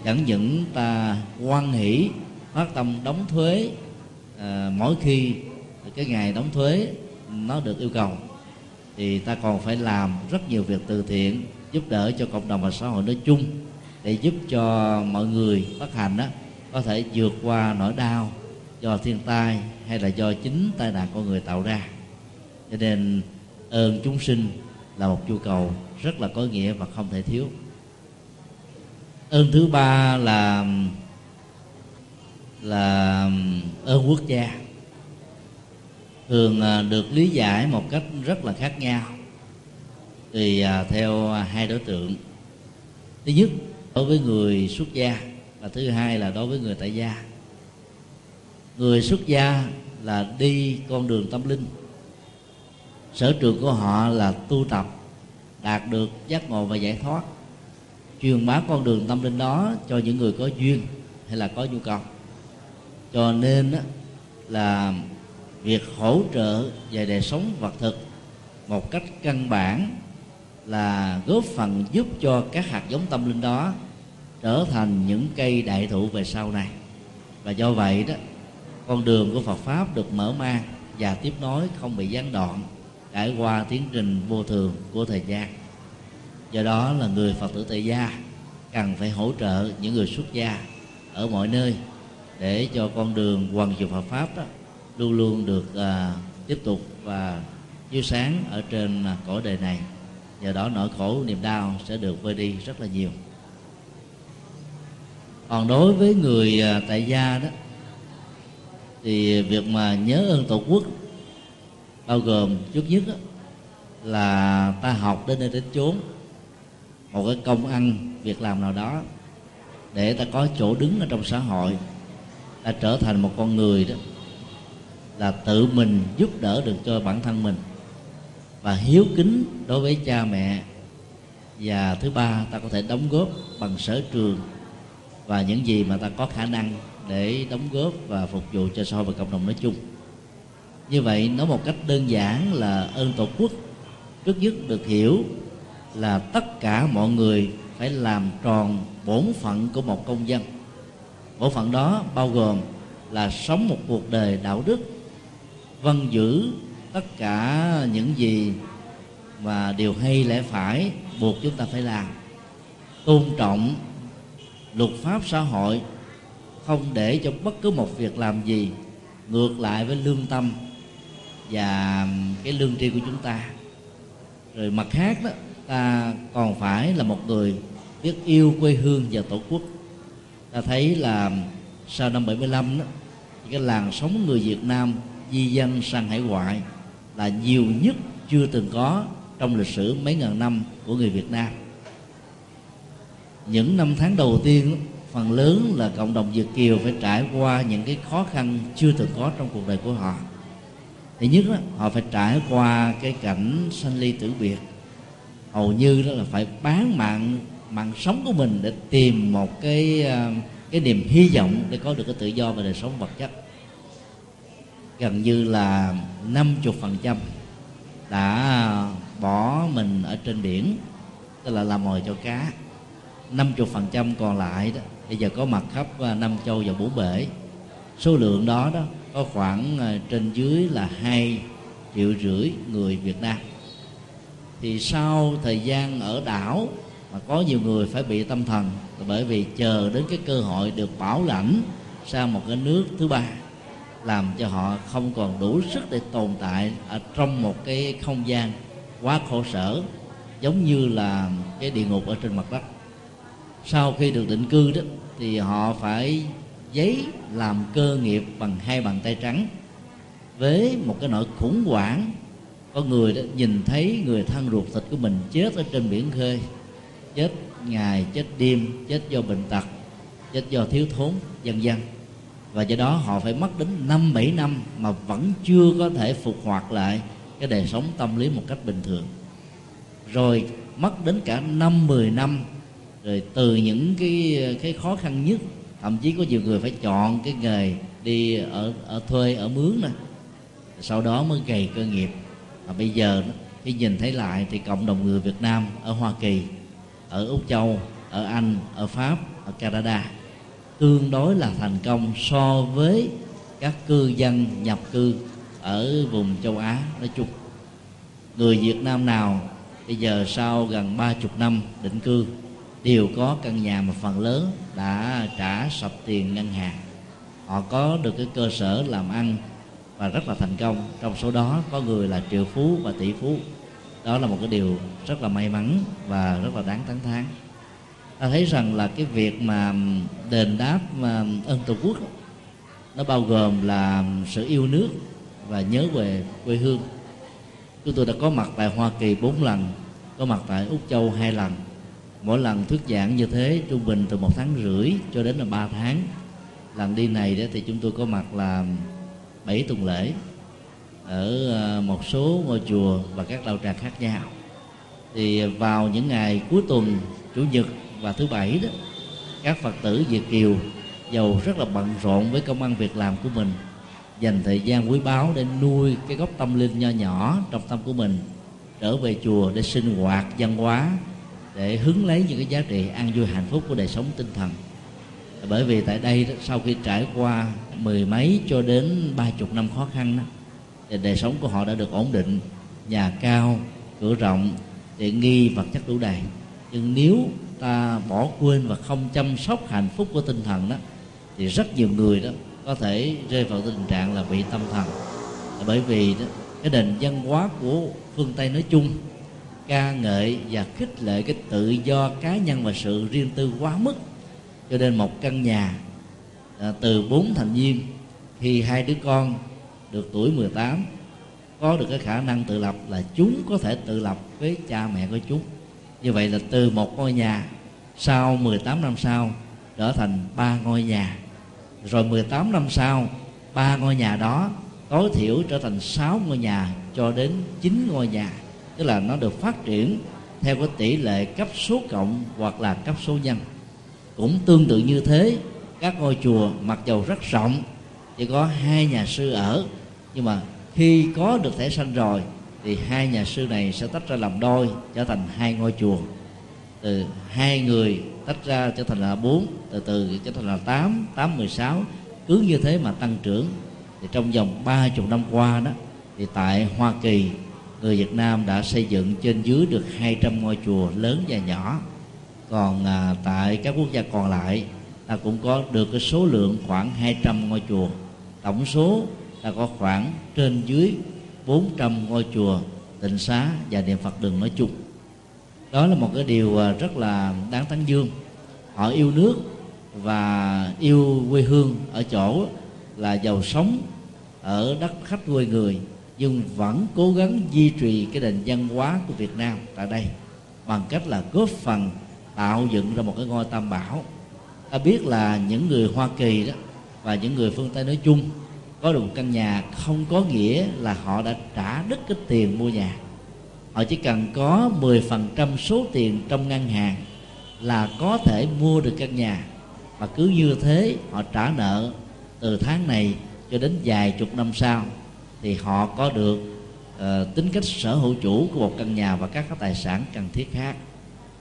chẳng những ta hoan hỷ phát tâm đóng thuế mỗi khi cái ngày đóng thuế nó được yêu cầu, thì ta còn phải làm rất nhiều việc từ thiện giúp đỡ cho cộng đồng và xã hội nói chung, để giúp cho mọi người bất hạnh có thể vượt qua nỗi đau do thiên tai hay là do chính tai nạn con người tạo ra. Cho nên ơn chúng sinh là một nhu cầu rất là có nghĩa và không thể thiếu. Ơn thứ ba là ơn quốc gia, thường được lý giải một cách rất là khác nhau thì theo hai đối tượng. Thứ nhất đối với người xuất gia, và thứ hai là đối với người tại gia. Người xuất gia là đi con đường tâm linh, sở trường của họ là tu tập, đạt được giác ngộ và giải thoát, truyền bá con đường tâm linh đó cho những người có duyên hay là có nhu cầu. Cho nên là việc hỗ trợ về đời sống vật thực một cách căn bản là góp phần giúp cho các hạt giống tâm linh đó trở thành những cây đại thụ về sau này. Và do vậy đó, con đường của Phật Pháp được mở mang và tiếp nối không bị gián đoạn, trải qua tiến trình vô thường của thời gian. Do đó là người Phật tử tại gia cần phải hỗ trợ những người xuất gia ở mọi nơi, để cho con đường hoằng diệu Phật Pháp đó luôn luôn được tiếp tục và chiếu sáng ở trên cõi đời này. Nhờ đó nỗi khổ niềm đau sẽ được vơi đi rất là nhiều. Còn đối với người tại gia đó, thì việc mà nhớ ơn Tổ quốc bao gồm trước nhất là ta học đến nơi đến chốn một cái công ăn việc làm nào đó, để ta có chỗ đứng ở trong xã hội, ta trở thành một con người đó là tự mình giúp đỡ được cho bản thân mình, và hiếu kính đối với cha mẹ. Và thứ ba, ta có thể đóng góp bằng sở trường và những gì mà ta có khả năng để đóng góp và phục vụ cho xã hội và cộng đồng nói chung. Như vậy, nói một cách đơn giản là ơn Tổ quốc trước nhất được hiểu là tất cả mọi người phải làm tròn bổn phận của một công dân. Bổn phận đó bao gồm là sống một cuộc đời đạo đức, vâng giữ tất cả những gì và điều hay lẽ phải buộc chúng ta phải làm, tôn trọng luật pháp xã hội, không để cho bất cứ một việc làm gì ngược lại với lương tâm và cái lương tri của chúng ta. Rồi mặt khác đó, ta còn phải là một người biết yêu quê hương và Tổ quốc. Ta thấy là sau năm 75 đó, cái làn sóng người Việt Nam di dân sang hải ngoại là nhiều nhất chưa từng có trong lịch sử mấy ngàn năm của người Việt Nam. Những năm tháng đầu tiên, phần lớn là cộng đồng Việt Kiều phải trải qua những cái khó khăn chưa từng có trong cuộc đời của họ. Thứ nhất đó, họ phải trải qua cái cảnh sanh ly tử biệt, hầu như đó là phải bán mạng sống của mình để tìm một cái niềm hy vọng để có được cái tự do và đời sống vật chất. Gần như là 50% đã bỏ mình ở trên biển, tức là làm mồi cho cá. 50% còn lại đó bây giờ có mặt khắp Nam Châu và bốn bể. Số lượng đó có khoảng trên dưới là 2,5 triệu người Việt Nam. Thì sau thời gian ở đảo mà có nhiều người phải bị tâm thần bởi vì chờ đến cái cơ hội được bảo lãnh sang một cái nước thứ ba, làm cho họ không còn đủ sức để tồn tại ở trong một cái không gian quá khổ sở, giống như là cái địa ngục ở trên mặt đất. Sau khi được định cư đó thì họ phải giấy làm cơ nghiệp bằng hai bàn tay trắng, với một cái nỗi khủng hoảng. Có người đó nhìn thấy người thân ruột thịt của mình chết ở trên biển khơi, chết ngày, chết đêm, chết do bệnh tật, chết do thiếu thốn, vân vân. Và do đó họ phải mất đến 5-7 năm mà vẫn chưa có thể phục hoạt lại cái đời sống tâm lý một cách bình thường. Rồi mất đến cả 5-10 năm, rồi từ những cái khó khăn nhất, thậm chí có nhiều người phải chọn cái nghề đi ở thuê, ở mướn nè, sau đó mới gầy cơ nghiệp. Và bây giờ khi nhìn thấy lại thì cộng đồng người Việt Nam ở Hoa Kỳ, ở Úc Châu, ở Anh, ở Pháp, ở Canada tương đối là thành công so với các cư dân nhập cư ở vùng châu Á nói chung. Người Việt Nam nào bây giờ sau gần 30 năm định cư đều có căn nhà, mà phần lớn đã trả sập tiền ngân hàng. Họ có được cái cơ sở làm ăn và rất là thành công. Trong số đó có người là triệu phú và tỷ phú. Đó là một cái điều rất là may mắn và rất là đáng tán thán. Ta thấy rằng là cái việc mà đền đáp ơn Tổ quốc, nó bao gồm là sự yêu nước và nhớ về quê hương. Chúng tôi đã có mặt tại Hoa Kỳ 4 lần, có mặt tại Úc Châu 2 lần. Mỗi lần thuyết giảng như thế trung bình từ 1,5 tháng cho đến là 3 tháng. Lần đi này đó thì chúng tôi có mặt là 7 tuần lễ ở một số ngôi chùa và các đạo tràng khác nhau. Thì vào những ngày cuối tuần, Chủ nhật và thứ bảy đó, các Phật tử Việt Kiều giàu rất là bận rộn với công ăn việc làm của mình, dành thời gian quý báu để nuôi cái gốc tâm linh nho nhỏ trong tâm của mình, trở về chùa để sinh hoạt văn hóa, để hứng lấy những cái giá trị an vui hạnh phúc của đời sống tinh thần. Bởi vì tại đây đó, sau khi trải qua 10 mấy cho đến 30 năm khó khăn đó, thì đời sống của họ đã được ổn định, nhà cao, cửa rộng, tiện nghi, vật chất đủ đầy. Nhưng nếu ta bỏ quên và không chăm sóc hạnh phúc của tinh thần đó, thì rất nhiều người đó có thể rơi vào tình trạng là bị tâm thần. Bởi vì đó, cái nền văn hóa của phương Tây nói chung ca ngợi và khích lệ cái tự do cá nhân và sự riêng tư quá mức, cho nên một căn nhà từ 4 thành viên, khi 2 đứa con được tuổi 18 có được cái khả năng tự lập là chúng có thể tự lập với cha mẹ của chúng. Như vậy là từ một ngôi nhà sau 18 năm sau trở thành 3 ngôi nhà, rồi 18 năm sau 3 ngôi nhà đó tối thiểu trở thành 6 ngôi nhà cho đến 9 ngôi nhà. Tức là nó được phát triển theo cái tỷ lệ cấp số cộng hoặc là cấp số nhân. Cũng tương tự như thế, các ngôi chùa mặc dầu rất rộng, chỉ có 2 nhà sư ở, nhưng mà khi có được thẻ xanh rồi thì 2 nhà sư này sẽ tách ra làm đôi trở thành 2 ngôi chùa. Từ 2 người tách ra trở thành là 4, từ từ trở thành là 8, 8, 16, cứ như thế mà tăng trưởng. Thì trong vòng 30 năm qua đó, thì tại Hoa Kỳ người Việt Nam đã xây dựng trên dưới được 200 ngôi chùa lớn và nhỏ. Còn tại các quốc gia còn lại, ta cũng có được cái số lượng khoảng 200 ngôi chùa. Tổng số ta có khoảng trên dưới 400 ngôi chùa, tịnh xá và niệm Phật đường nói chung. Đó là một cái điều rất là đáng tán dương. Họ yêu nước và yêu quê hương ở chỗ là giàu sống ở đất khách quê người, nhưng vẫn cố gắng duy trì cái nền văn hóa của Việt Nam tại đây bằng cách là góp phần tạo dựng ra một cái ngôi tam bảo. Ta biết là những người Hoa Kỳ đó và những người phương Tây nói chung có được một căn nhà không có nghĩa là họ đã trả đứt cái tiền mua nhà. Họ chỉ cần có 10% số tiền trong ngân hàng là có thể mua được căn nhà, và cứ như thế họ trả nợ từ tháng này cho đến vài chục năm sau, thì họ có được tính cách sở hữu chủ của một căn nhà và các tài sản cần thiết khác,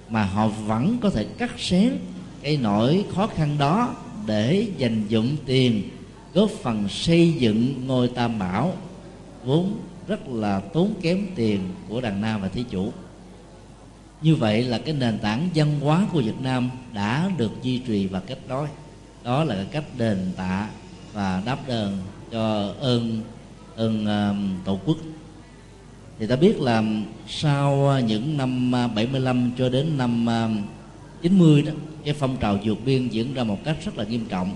mà họ vẫn có thể cắt xén cái nỗi khó khăn đó để dành dụm tiền góp phần xây dựng ngôi tam bảo vốn rất là tốn kém tiền của đàn na và thí chủ. Như vậy là cái nền tảng văn hóa của Việt Nam đã được duy trì và kết nối. Đó là cách đền tạ và đáp đền cho tổ quốc. Thì ta biết là sau những năm 75 cho đến năm 90 đó, cái phong trào vượt biên diễn ra một cách rất là nghiêm trọng.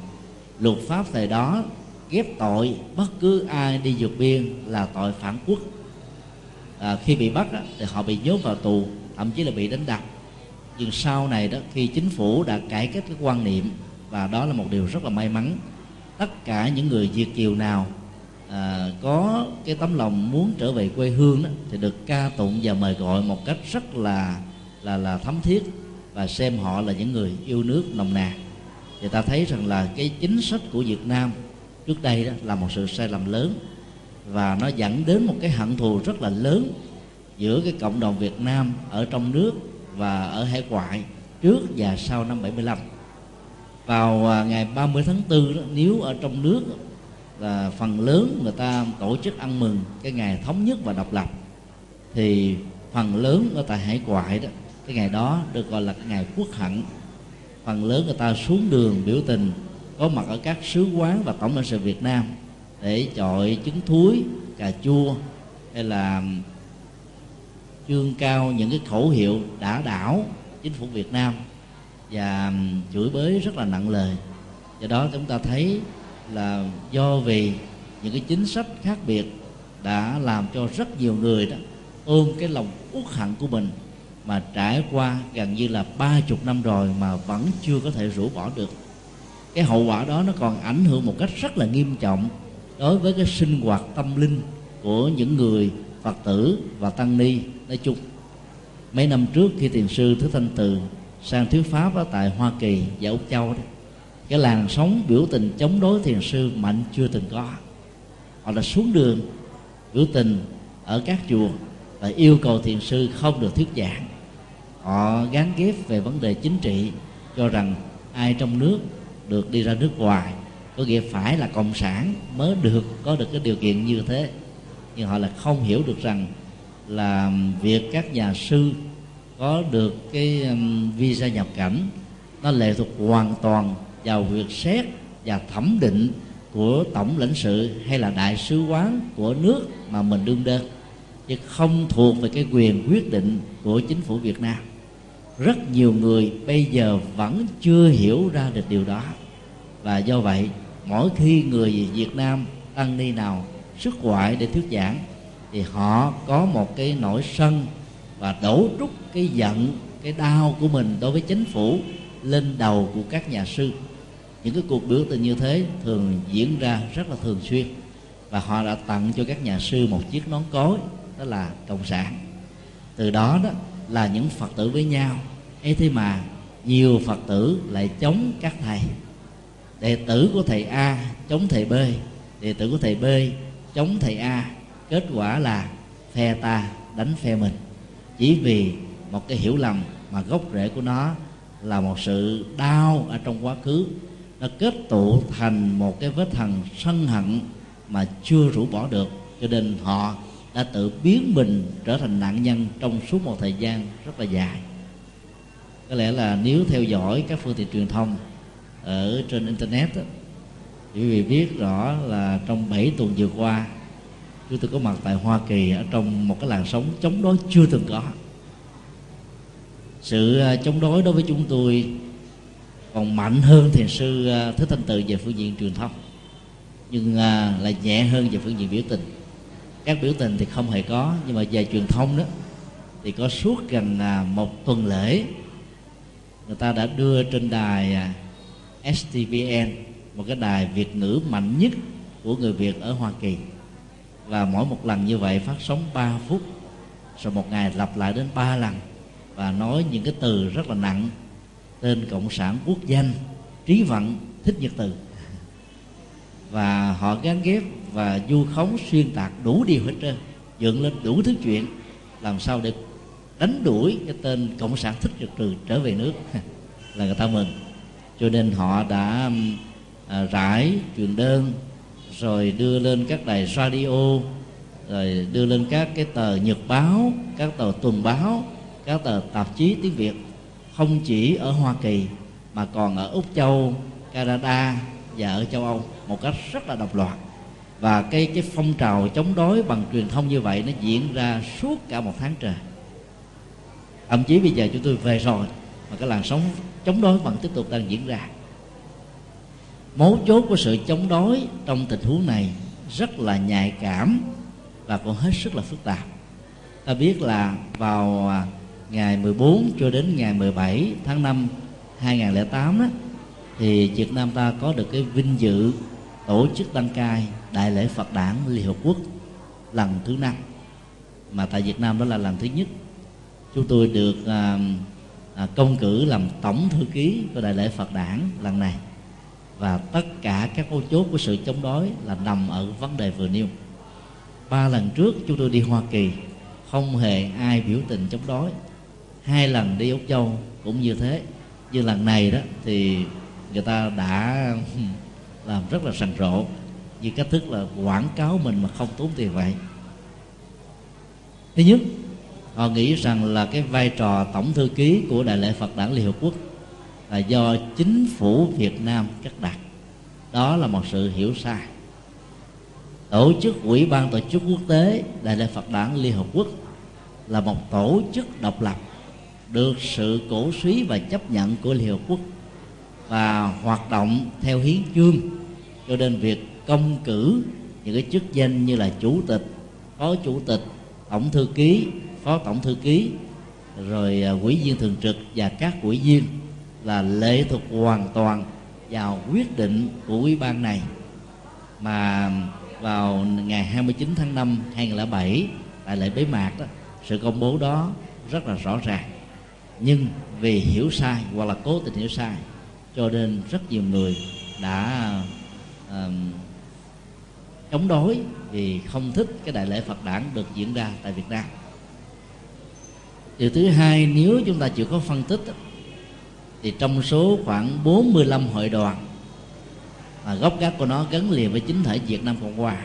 Luật pháp thời đó ghép tội bất cứ ai đi vượt biên là tội phản quốc. Khi bị bắt đó, thì họ bị nhốt vào tù, thậm chí là bị đánh đập. Nhưng sau này đó, khi chính phủ đã cải cách cái quan niệm, và đó là một điều rất là may mắn, tất cả những người Việt Kiều nào có cái tấm lòng muốn trở về quê hương đó, thì được ca tụng và mời gọi một cách rất là thấm thiết, và xem họ là những người yêu nước nồng nàn. Thì ta thấy rằng là cái chính sách của Việt Nam trước đây đó là một sự sai lầm lớn, và nó dẫn đến một cái hận thù rất là lớn giữa cái cộng đồng Việt Nam ở trong nước và ở hải ngoại trước và sau năm 75. Vào ngày 30 tháng 4 đó, nếu ở trong nước là phần lớn người ta tổ chức ăn mừng cái ngày thống nhất và độc lập, thì phần lớn ở tại hải ngoại đó, cái ngày đó được gọi là ngày quốc hận. Phần lớn người ta xuống đường biểu tình, có mặt ở các sứ quán và tổng lãnh sự Việt Nam để chọi trứng thúi, cà chua hay là chương cao những cái khẩu hiệu đã đảo chính phủ Việt Nam và chửi bới rất là nặng lời. Do đó chúng ta thấy là do vì những cái chính sách khác biệt đã làm cho rất nhiều người đó ôm cái lòng uất hận của mình, mà trải qua gần như là 30 năm rồi mà vẫn chưa có thể rũ bỏ được. Cái hậu quả đó nó còn ảnh hưởng một cách rất là nghiêm trọng đối với cái sinh hoạt tâm linh của những người Phật tử và tăng ni nói chung. Mấy năm trước khi thiền sư Thích Thanh Từ sang thuyết pháp ở tại Hoa Kỳ và Úc Châu đó, cái làn sóng biểu tình chống đối thiền sư mạnh chưa từng có. Họ đã xuống đường biểu tình ở các chùa và yêu cầu thiền sư không được thuyết giảng. Họ gán ghép về vấn đề chính trị, cho rằng ai trong nước được đi ra nước ngoài, có nghĩa phải là cộng sản mới được có được cái điều kiện như thế. Nhưng họ là không hiểu được rằng là việc các nhà sư có được cái visa nhập cảnh nó lệ thuộc hoàn toàn vào việc xét và thẩm định của tổng lãnh sự hay là đại sứ quán của nước mà mình đương đơn, chứ không thuộc về cái quyền quyết định của chính phủ Việt Nam. Rất nhiều người bây giờ vẫn chưa hiểu ra được điều đó, và do vậy mỗi khi người Việt Nam tăng ni nào xuất ngoại để thuyết giảng thì họ có một cái nỗi sân và đổ trút cái giận, cái đau của mình đối với chính phủ lên đầu của các nhà sư. Những cái cuộc biểu tình như thế thường diễn ra rất là thường xuyên, và họ đã tặng cho các nhà sư một chiếc nón cối, đó là cộng sản. Từ đó đó là những Phật tử với nhau, ấy thế mà nhiều Phật tử lại chống các thầy. Đệ tử của thầy A chống thầy B, đệ tử của thầy B chống thầy A, kết quả là phe ta đánh phe mình, chỉ vì một cái hiểu lầm mà gốc rễ của nó là một sự đau ở trong quá khứ. Nó kết tụ thành một cái vết hằn sân hận mà chưa rũ bỏ được, cho nên họ đã tự biến mình trở thành nạn nhân trong suốt một thời gian rất là dài. Có lẽ là nếu theo dõi các phương tiện truyền thông ở trên Internet đó, quý vị biết rõ là trong 7 tuần vừa qua chúng tôi có mặt tại Hoa Kỳ ở trong một cái làn sóng chống đối chưa từng có. Sự chống đối đối với chúng tôi còn mạnh hơn thiền sư Thích Thanh Từ về phương diện truyền thông, nhưng lại nhẹ hơn về phương diện biểu tình. Các biểu tình thì không hề có, nhưng mà về truyền thông đó thì có suốt gần một tuần lễ, người ta đã đưa trên đài STVN, một cái đài Việt ngữ mạnh nhất của người Việt ở Hoa Kỳ, và mỗi một lần như vậy phát sóng 3 phút, rồi một ngày lặp lại đến 3 lần, và nói những cái từ rất là nặng, tên cộng sản, quốc danh, trí vận, thích nhật từ, và họ gán ghép và vu khống xuyên tạc đủ điều hết trơn, dựng lên đủ thứ chuyện làm sao để đánh đuổi cái tên cộng sản thích nhật từ trở về nước là người ta mừng. Cho nên họ đã rải truyền đơn, rồi đưa lên các đài radio, rồi đưa lên các cái tờ nhật báo, các tờ tuần báo, các tạp chí tiếng Việt không chỉ ở Hoa Kỳ mà còn ở Úc Châu, Canada và ở châu Âu một cách rất là đồng loạt. Và cái phong trào chống đối bằng truyền thông như vậy nó diễn ra suốt cả một tháng trời. Thậm chí bây giờ chúng tôi về rồi mà cái làn sóng chống đối vẫn tiếp tục đang diễn ra. Mấu chốt của sự chống đối trong tình huống này rất là nhạy cảm và cũng hết sức là phức tạp. Ta biết là vào ngày 14 cho đến ngày 17 tháng 5 2008 đó, thì Việt Nam ta có được cái vinh dự tổ chức đăng cai Đại Lễ Phật Đản Liên Hợp Quốc lần thứ 5, mà tại Việt Nam đó là lần thứ nhất. Chúng tôi được công cử làm tổng thư ký của Đại Lễ Phật Đản lần này. Và tất cả các mấu chốt của sự chống đối là nằm ở vấn đề vừa nêu. 3 lần trước chúng tôi đi Hoa Kỳ không hề ai biểu tình chống đối. 2 lần đi Úc Châu cũng như thế. Như lần này đó thì người ta đã làm rất là sành rộ, như cách thức là quảng cáo mình mà không tốn tiền vậy. Thứ nhất, họ nghĩ rằng là cái vai trò tổng thư ký của Đại lễ Phật Đản Liên Hợp Quốc là do chính phủ Việt Nam cắt đặt. Đó là một sự hiểu sai. Tổ chức Ủy ban Tổ chức Quốc tế Đại lễ Phật Đản Liên Hợp Quốc là một tổ chức độc lập, được sự cổ suý và chấp nhận của Liên Hợp Quốc và hoạt động theo hiến chương, cho nên việc công cử những cái chức danh như là chủ tịch, phó chủ tịch, tổng thư ký, phó tổng thư ký, rồi ủy viên thường trực và các ủy viên là lệ thuộc hoàn toàn vào quyết định của ủy ban này. Mà vào ngày 29 tháng 5 2007 tại lễ bế mạc đó, sự công bố đó rất là rõ ràng, nhưng vì hiểu sai hoặc là cố tình hiểu sai cho nên rất nhiều người đã chống đối vì không thích cái Đại lễ Phật Đản được diễn ra tại Việt Nam. Điều thứ hai, nếu chúng ta chịu khó phân tích thì trong số khoảng 45 hội đoàn mà gốc gác của nó gắn liền với chính thể Việt Nam Cộng Hòa,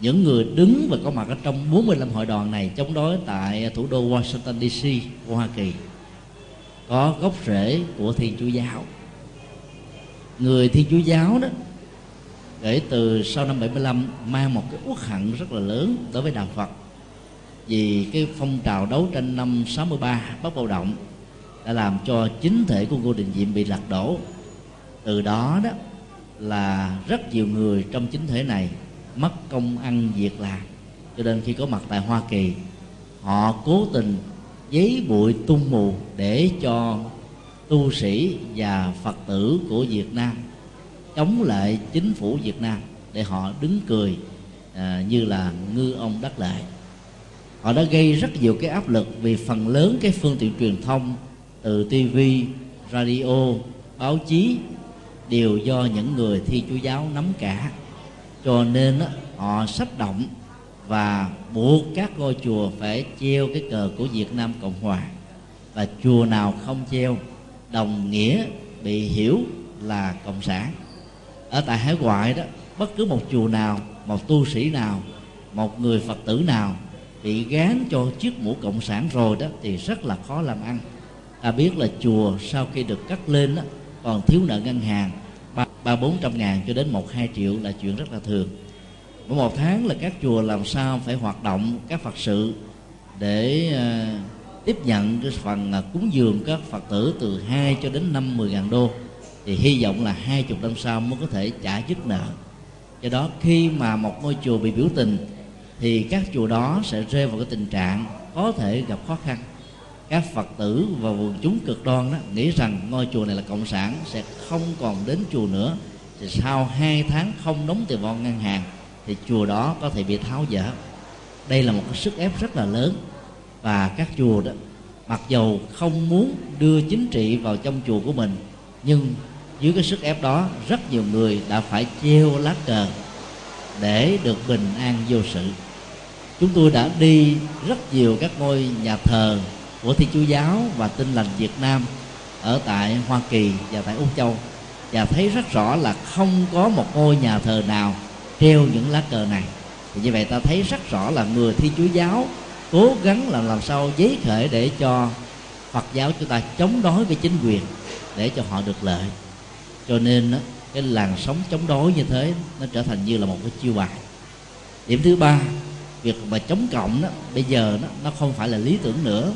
những người đứng và có mặt ở trong 45 hội đoàn này chống đối tại thủ đô Washington DC của Hoa Kỳ có gốc rễ của Thiên Chúa Giáo. Người Thiên Chúa Giáo đó kể từ sau năm 75 mang một cái uất hận rất là lớn đối với Đạo Phật, vì cái phong trào đấu tranh năm 63 Bắc Bạo Động đã làm cho chính thể của Ngô Đình Diệm bị lật đổ. Từ đó đó là rất nhiều người trong chính thể này mất công ăn việc làm, cho nên khi có mặt tại Hoa Kỳ họ cố tình giấy bụi tung mù để cho tu sĩ và Phật tử của Việt Nam chống lại chính phủ Việt Nam để họ đứng cười như là ngư ông đắc lợi. Họ đã gây rất nhiều cái áp lực, vì phần lớn cái phương tiện truyền thông từ TV, radio, báo chí đều do những người Thiên Chúa Giáo nắm cả, cho nên họ sách động và buộc các ngôi chùa phải treo cái cờ của Việt Nam Cộng Hòa, và chùa nào không treo đồng nghĩa bị hiểu là cộng sản. Ở tại hải ngoại đó, bất cứ một chùa nào, một tu sĩ nào, một người Phật tử nào bị gán cho chiếc mũ cộng sản rồi đó thì rất là khó làm ăn. Ta biết là chùa sau khi được cắt lên đó, còn thiếu nợ ngân hàng 300-400 ngàn cho đến 1-2 triệu là chuyện rất là thường. Mỗi một tháng là các chùa làm sao phải hoạt động các Phật sự để tiếp nhận cái phần cúng dường các Phật tử từ 2 cho đến 5-10 ngàn đô, thì hy vọng là 20 năm sau mới có thể trả dứt nợ. Do đó khi mà một ngôi chùa bị biểu tình thì các chùa đó sẽ rơi vào cái tình trạng có thể gặp khó khăn. Các Phật tử và quần chúng cực đoan đó nghĩ rằng ngôi chùa này là cộng sản sẽ không còn đến chùa nữa, thì sau 2 tháng không đóng tiền vào ngân hàng thì chùa đó có thể bị tháo dỡ. Đây là một cái sức ép rất là lớn, và các chùa đó mặc dầu không muốn đưa chính trị vào trong chùa của mình, nhưng dưới cái sức ép đó rất nhiều người đã phải treo lá cờ để được bình an vô sự. Chúng tôi đã đi rất nhiều các ngôi nhà thờ của Thiên Chúa Giáo và Tin Lành Việt Nam ở tại Hoa Kỳ và tại Úc Châu, và thấy rất rõ là không có một ngôi nhà thờ nào treo những lá cờ này. Thì như vậy ta thấy rất rõ là người Thiên Chúa Giáo cố gắng làm sao giấy khởi để cho Phật giáo chúng ta chống đối với chính quyền để cho họ được lợi. Cho nên đó, cái làn sóng chống đối như thế nó trở thành như là một cái chiêu bài. Điểm thứ ba, việc mà chống cộng đó, bây giờ đó, nó không phải là lý tưởng nữa,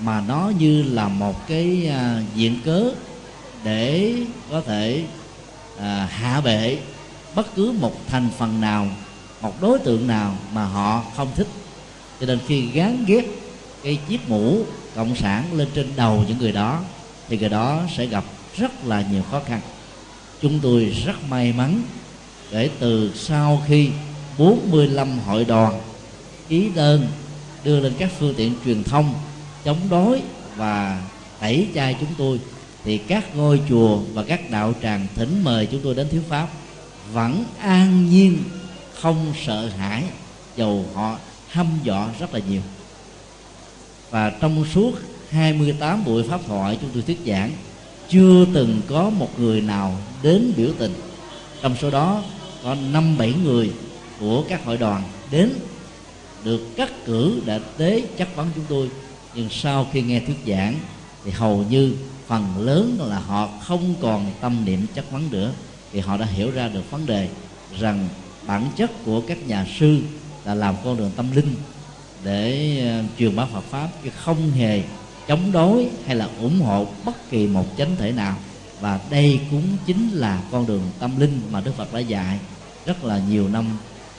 mà nó như là một cái viện cớ để có thể hạ bệ bất cứ một thành phần nào, một đối tượng nào mà họ không thích. Cho nên khi gán ghép cái chiếc mũ cộng sản lên trên đầu những người đó thì người đó sẽ gặp rất là nhiều khó khăn. Chúng tôi rất may mắn để từ sau khi 45 hội đoàn ký đơn đưa lên các phương tiện truyền thông chống đối và tẩy chay chúng tôi, thì các ngôi chùa và các đạo tràng thỉnh mời chúng tôi đến thuyết pháp vẫn an nhiên, không sợ hãi, dầu họ hăm dọa rất là nhiều. Và trong suốt 28 buổi pháp thoại chúng tôi thuyết giảng, chưa từng có một người nào đến biểu tình. Trong số đó có 5-7 người của các hội đoàn đến được cắt cử để tới chất vấn chúng tôi. Nhưng sau khi nghe thuyết giảng thì hầu như phần lớn là họ không còn tâm niệm chất vấn nữa, thì họ đã hiểu ra được vấn đề rằng bản chất của các nhà sư là làm con đường tâm linh để truyền bá Phật pháp, chứ không hề chống đối hay là ủng hộ bất kỳ một chánh thể nào. Và đây cũng chính là con đường tâm linh mà Đức Phật đã dạy rất là nhiều năm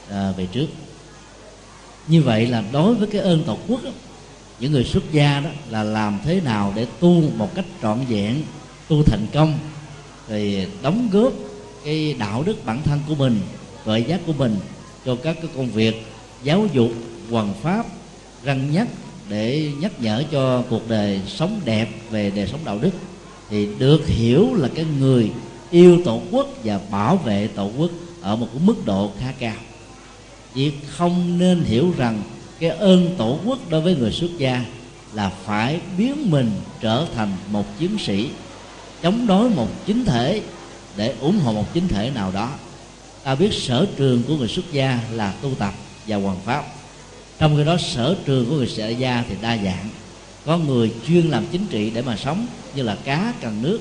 về trước. Như vậy là đối với cái ơn tổ quốc đó, những người xuất gia đó là làm thế nào để tu một cách trọn vẹn, tu thành công, thì đóng góp cái đạo đức bản thân của mình, tuệ giác của mình cho các cái công việc giáo dục, hoằng pháp, răn nhắc để nhắc nhở cho cuộc đời sống đẹp về đời sống đạo đức, thì được hiểu là cái người yêu tổ quốc và bảo vệ tổ quốc ở một cái mức độ khá cao. Chỉ không nên hiểu rằng cái ơn tổ quốc đối với người xuất gia là phải biến mình trở thành một chiến sĩ chống đối một chính thể để ủng hộ một chính thể nào đó. Ta biết sở trường của người xuất gia là tu tập và hoằng pháp. Trong khi đó sở trường của người xuất gia thì đa dạng. Có người chuyên làm chính trị để mà sống như là cá cần nước,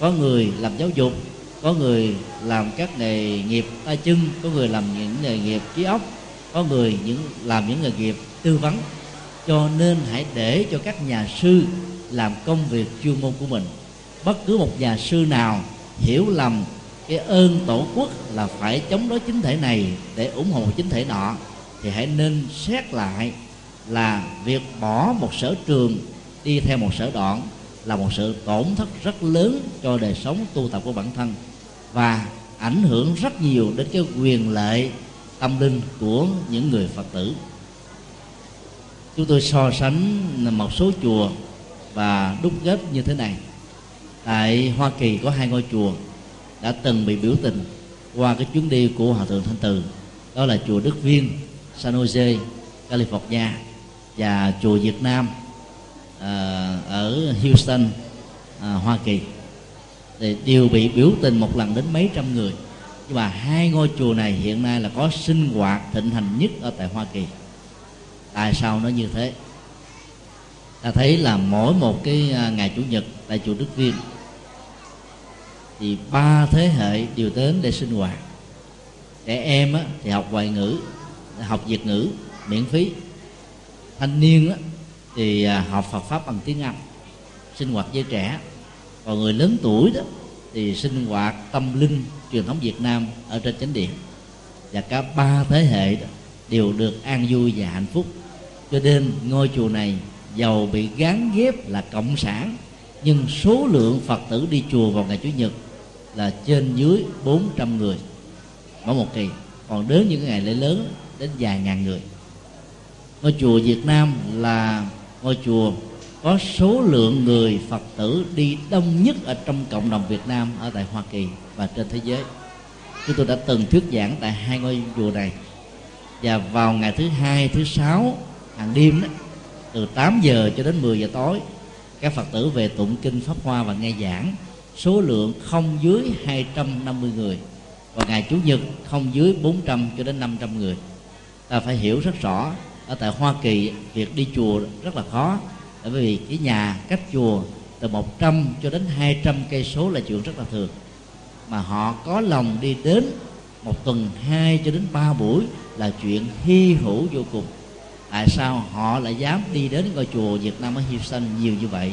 có người làm giáo dục, có người làm các nghề nghiệp tay chân, có người làm những nghề nghiệp trí óc, có người làm những nghề nghiệp tư vấn. Cho nên hãy để cho các nhà sư làm công việc chuyên môn của mình. Bất cứ một nhà sư nào hiểu lầm cái ơn tổ quốc là phải chống đối chính thể này để ủng hộ chính thể nọ, thì hãy nên xét lại là việc bỏ một sở trường đi theo một sở đoạn là một sự tổn thất rất lớn cho đời sống tu tập của bản thân, và ảnh hưởng rất nhiều đến cái quyền lợi tâm linh của những người Phật tử. Chúng tôi so sánh một số chùa và đúc kết như thế này. Tại Hoa Kỳ có hai ngôi chùa đã từng bị biểu tình qua cái chuyến đi của Hòa Thượng Thanh Từ, đó là chùa Đức Viên, San Jose, California, và chùa Việt Nam ở Houston, Hoa Kỳ, thì đều bị biểu tình một lần đến mấy trăm người. Nhưng mà hai ngôi chùa này hiện nay là có sinh hoạt thịnh hành nhất ở tại Hoa Kỳ. Tại sao nó như thế? Ta thấy là mỗi một cái ngày Chủ nhật tại chùa Đức Viên thì 3 thế hệ đều đến để sinh hoạt. Trẻ em á, thì học ngoại ngữ, học Việt ngữ miễn phí. Thanh niên á, thì học Phật pháp bằng tiếng Anh, sinh hoạt với trẻ. Còn người lớn tuổi đó thì sinh hoạt tâm linh truyền thống Việt Nam ở trên chánh điện. Và cả 3 thế hệ đó đều được an vui và hạnh phúc. Cho nên ngôi chùa này dầu bị gán ghép là cộng sản, nhưng số lượng Phật tử đi chùa vào ngày Chủ nhật là trên dưới 400 người mỗi một kỳ. Còn đến những ngày lễ lớn đến vài ngàn người. Ngôi chùa Việt Nam là ngôi chùa có số lượng người Phật tử đi đông nhất ở trong cộng đồng Việt Nam ở tại Hoa Kỳ và trên thế giới. Chúng tôi đã từng thuyết giảng tại hai ngôi chùa này, và vào ngày thứ hai, thứ sáu hàng đêm đó, từ 8 giờ cho đến 10 giờ tối, các Phật tử về tụng kinh Pháp Hoa và nghe giảng, số lượng không dưới 250 người. Còn ngày Chủ nhật không dưới 400 cho đến 500 người. Ta phải hiểu rất rõ Ở tại Hoa Kỳ, việc đi chùa rất là khó, bởi vì cái nhà cách chùa từ 100 cho đến 200 cây số là chuyện rất là thường, mà họ có lòng đi đến một tuần 2 cho đến 3 buổi là chuyện hy hữu vô cùng. Tại sao họ lại dám đi đến ngôi chùa Việt Nam ở Houston nhiều như vậy?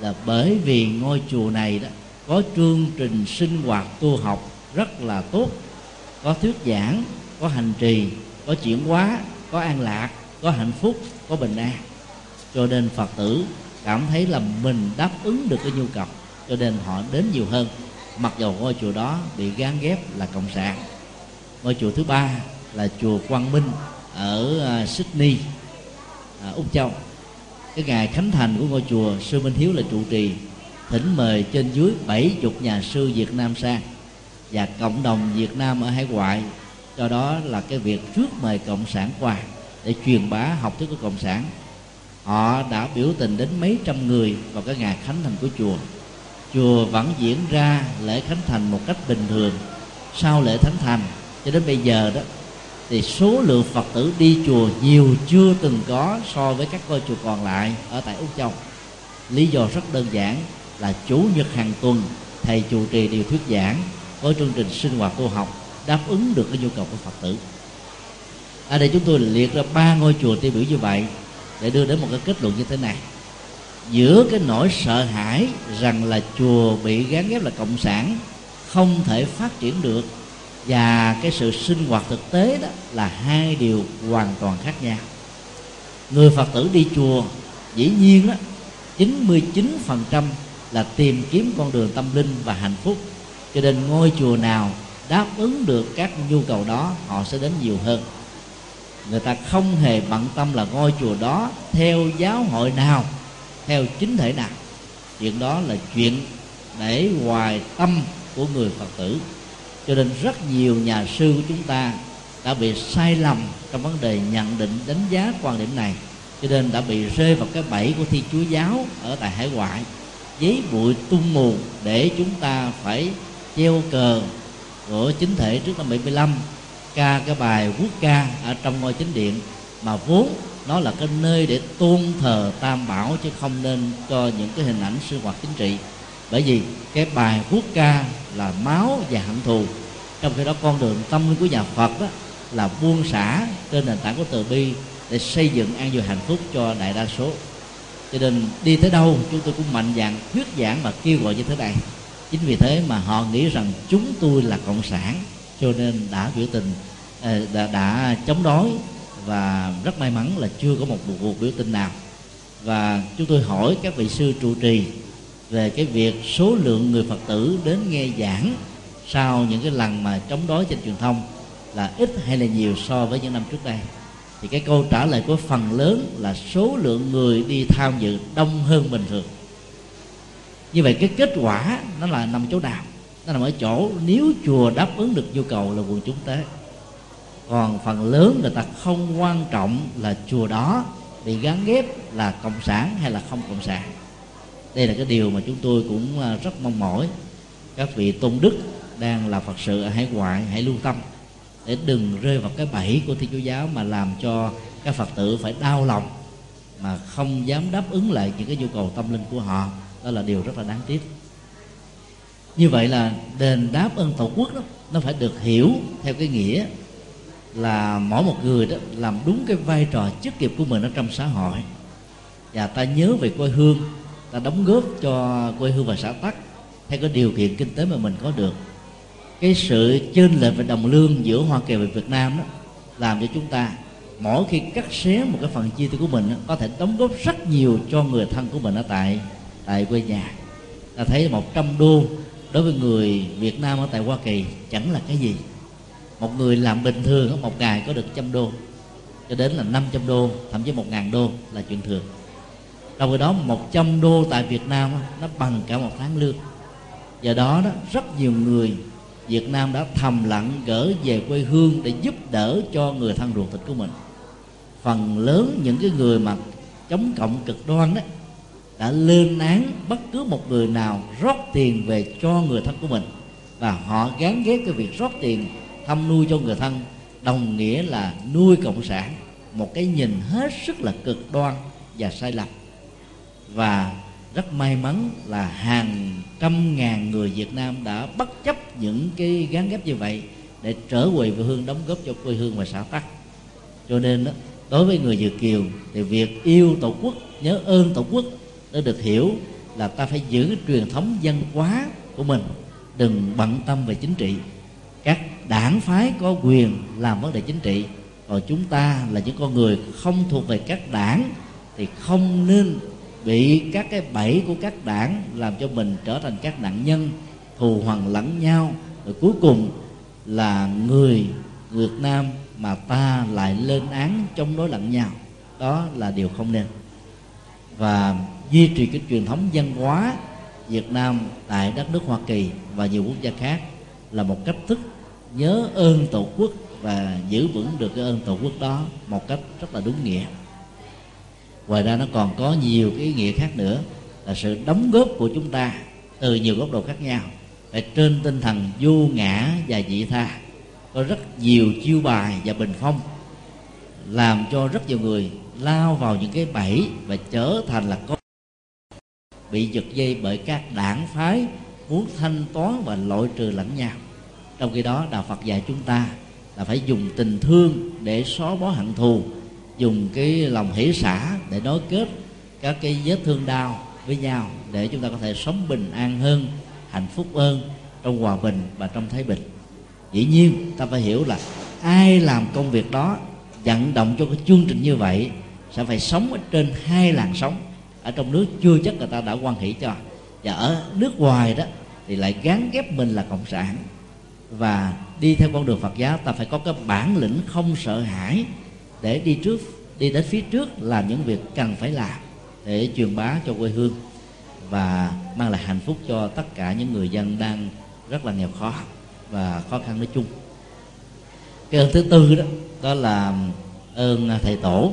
Là bởi vì ngôi chùa này đó có chương trình sinh hoạt tu học rất là tốt, có thuyết giảng, có hành trì, có chuyển hóa, có an lạc, có hạnh phúc, có bình an. Cho nên Phật tử cảm thấy là mình đáp ứng được cái nhu cầu, cho nên họ đến nhiều hơn, mặc dù ngôi chùa đó bị gán ghép là cộng sản. Ngôi chùa thứ ba là chùa Quang Minh ở Sydney, Úc Châu. Cái ngày khánh thành của ngôi chùa, sư Minh Hiếu là trụ trì, thỉnh mời trên dưới 70 nhà sư Việt Nam sang và cộng đồng Việt Nam ở hải ngoại. Do đó là cái việc trước mời cộng sản qua để truyền bá học thuyết của cộng sản, họ đã biểu tình đến mấy trăm người vào cái ngày khánh thành của chùa. Chùa vẫn diễn ra lễ khánh thành một cách bình thường. Sau lễ khánh thành cho đến bây giờ đó thì số lượng Phật tử đi chùa nhiều chưa từng có so với các ngôi chùa còn lại ở tại Úc Châu. Lý do rất đơn giản là chủ nhật hàng tuần thầy trụ trì đều thuyết giảng, có chương trình sinh hoạt tu học đáp ứng được cái nhu cầu của Phật tử. Ở đây chúng tôi liệt ra 3 ngôi chùa tiêu biểu như vậy để đưa đến một cái kết luận như thế này. Giữa cái nỗi sợ hãi rằng là chùa bị gán ghép là cộng sản không thể phát triển được và cái sự sinh hoạt thực tế đó là hai điều hoàn toàn khác nhau. Người Phật tử đi chùa dĩ nhiên đó 99% là tìm kiếm con đường tâm linh và hạnh phúc, cho nên ngôi chùa nào đáp ứng được các nhu cầu đó họ sẽ đến nhiều hơn. Người ta không hề bận tâm là ngôi chùa đó theo giáo hội nào, theo chính thể nào. Chuyện đó là chuyện để ngoài tâm của người Phật tử. Cho nên rất nhiều nhà sư của chúng ta đã bị sai lầm trong vấn đề nhận định đánh giá quan điểm này, cho nên đã bị rơi vào cái bẫy của Thiên Chúa Giáo ở tại hải ngoại, giấy bụi tung mù để chúng ta phải treo cờ của chính thể trước năm 75, ca cái bài quốc ca ở trong ngôi chính điện, mà vốn nó là cái nơi để tôn thờ Tam Bảo chứ không nên cho những cái hình ảnh sinh hoạt chính trị. Bởi vì cái bài quốc ca là máu và hận thù, trong khi đó con đường tâm linh của nhà Phật đó là buông xả trên nền tảng của từ bi để xây dựng an vui hạnh phúc cho đại đa số. Cho nên đi tới đâu chúng tôi cũng mạnh dạn thuyết giảng và kêu gọi như thế này. Chính vì thế mà họ nghĩ rằng chúng tôi là cộng sản, cho nên đã biểu tình, đã chống đối, và rất may mắn là chưa có một cuộc biểu tình nào. Và chúng tôi hỏi các vị sư trụ trì về cái việc số lượng người Phật tử đến nghe giảng sau những cái lần mà chống đối trên truyền thông là ít hay là nhiều so với những năm trước đây, thì cái câu trả lời của phần lớn là số lượng người đi tham dự đông hơn bình thường. Như vậy cái kết quả nó là nằm chỗ nào? Nó nằm ở chỗ nếu chùa đáp ứng được nhu cầu là quần chúng tế, còn phần lớn người ta không quan trọng là chùa đó bị gán ghép là cộng sản hay là không cộng sản. Đây là cái điều mà chúng tôi cũng rất mong mỏi các vị tôn đức đang là Phật sự ở hải ngoại hãy lưu tâm để đừng rơi vào cái bẫy của Thiên Chúa Giáo mà làm cho các Phật tử phải đau lòng mà không dám đáp ứng lại những cái nhu cầu tâm linh của họ. Đó là điều rất là đáng tiếc. Như vậy là đền đáp ơn Tổ quốc đó, nó phải được hiểu theo cái nghĩa là mỗi một người đó làm đúng cái vai trò chức nghiệp của mình ở trong xã hội, và ta nhớ về quê hương, ta đóng góp cho quê hương và xã tắc theo cái điều kiện kinh tế mà mình có được. Cái sự chênh lệch về đồng lương giữa Hoa Kỳ và Việt Nam đó làm cho chúng ta mỗi khi cắt xé một cái phần chi tiêu của mình đó, có thể đóng góp rất nhiều cho người thân của mình ở tại quê nhà. Ta thấy $100 đối với người Việt Nam ở tại Hoa Kỳ chẳng là cái gì. Một người làm bình thường một ngày có được $100 cho đến là $500, thậm chí $1,000 là chuyện thường. Trong khi đó $100 tại Việt Nam nó bằng cả một tháng lương. Do đó rất nhiều người Việt Nam đã thầm lặng gỡ về quê hương để giúp đỡ cho người thân ruột thịt của mình. Phần lớn những cái người mà chống cộng cực đoan đó đã lên án bất cứ một người nào rót tiền về cho người thân của mình, và họ gán ghép cái việc rót tiền thăm nuôi cho người thân đồng nghĩa là nuôi cộng sản, một cái nhìn hết sức là cực đoan và sai lầm. Và rất may mắn là hàng trăm ngàn người Việt Nam đã bất chấp những cái gán ghép như vậy để trở về quê hương, đóng góp cho quê hương và xã tắc. Cho nên đó, đối với người Việt Kiều thì việc yêu Tổ quốc, nhớ ơn Tổ quốc đã được hiểu là ta phải giữ cái truyền thống văn hóa của mình, đừng bận tâm về chính trị. Các đảng phái có quyền làm vấn đề chính trị, còn chúng ta là những con người không thuộc về các đảng thì không nên bị các cái bẫy của các đảng làm cho mình trở thành các nạn nhân thù hằn lẫn nhau. Rồi cuối cùng là người Việt Nam mà ta lại lên án chống đối lẫn nhau, đó là điều không nên. Và duy trì cái truyền thống văn hóa Việt Nam tại đất nước Hoa Kỳ và nhiều quốc gia khác là một cách thức nhớ ơn Tổ quốc và giữ vững được cái ơn Tổ quốc đó một cách rất là đúng nghĩa. Ngoài ra nó còn có nhiều cái ý nghĩa khác nữa, là sự đóng góp của chúng ta từ nhiều góc độ khác nhau, phải trên tinh thần vô ngã và vị tha. Có rất nhiều chiêu bài và bình phong làm cho rất nhiều người lao vào những cái bẫy và trở thành là con bị giật dây bởi các đảng phái muốn thanh toán và loại trừ lẫn nhau. Trong khi đó Đạo Phật dạy chúng ta là phải dùng tình thương để xóa bỏ hận thù, dùng cái lòng hỷ xả để nối kết các cái vết thương đau với nhau, để chúng ta có thể sống bình an hơn, hạnh phúc hơn, trong hòa bình và trong thái bình. Dĩ nhiên ta phải hiểu là ai làm công việc đó, vận động cho cái chương trình như vậy sẽ phải sống ở trên hai làn sóng. Ở trong nước chưa chắc người ta đã hoan hỷ cho, và ở nước ngoài đó thì lại gán ghép mình là cộng sản. Và đi theo con đường Phật giáo, ta phải có cái bản lĩnh không sợ hãi để đi trước, đi đến phía trước, làm những việc cần phải làm để truyền bá cho quê hương và mang lại hạnh phúc cho tất cả những người dân đang rất là nghèo khó và khó khăn nói chung. Cái ơn thứ tư đó, đó là ơn thầy tổ.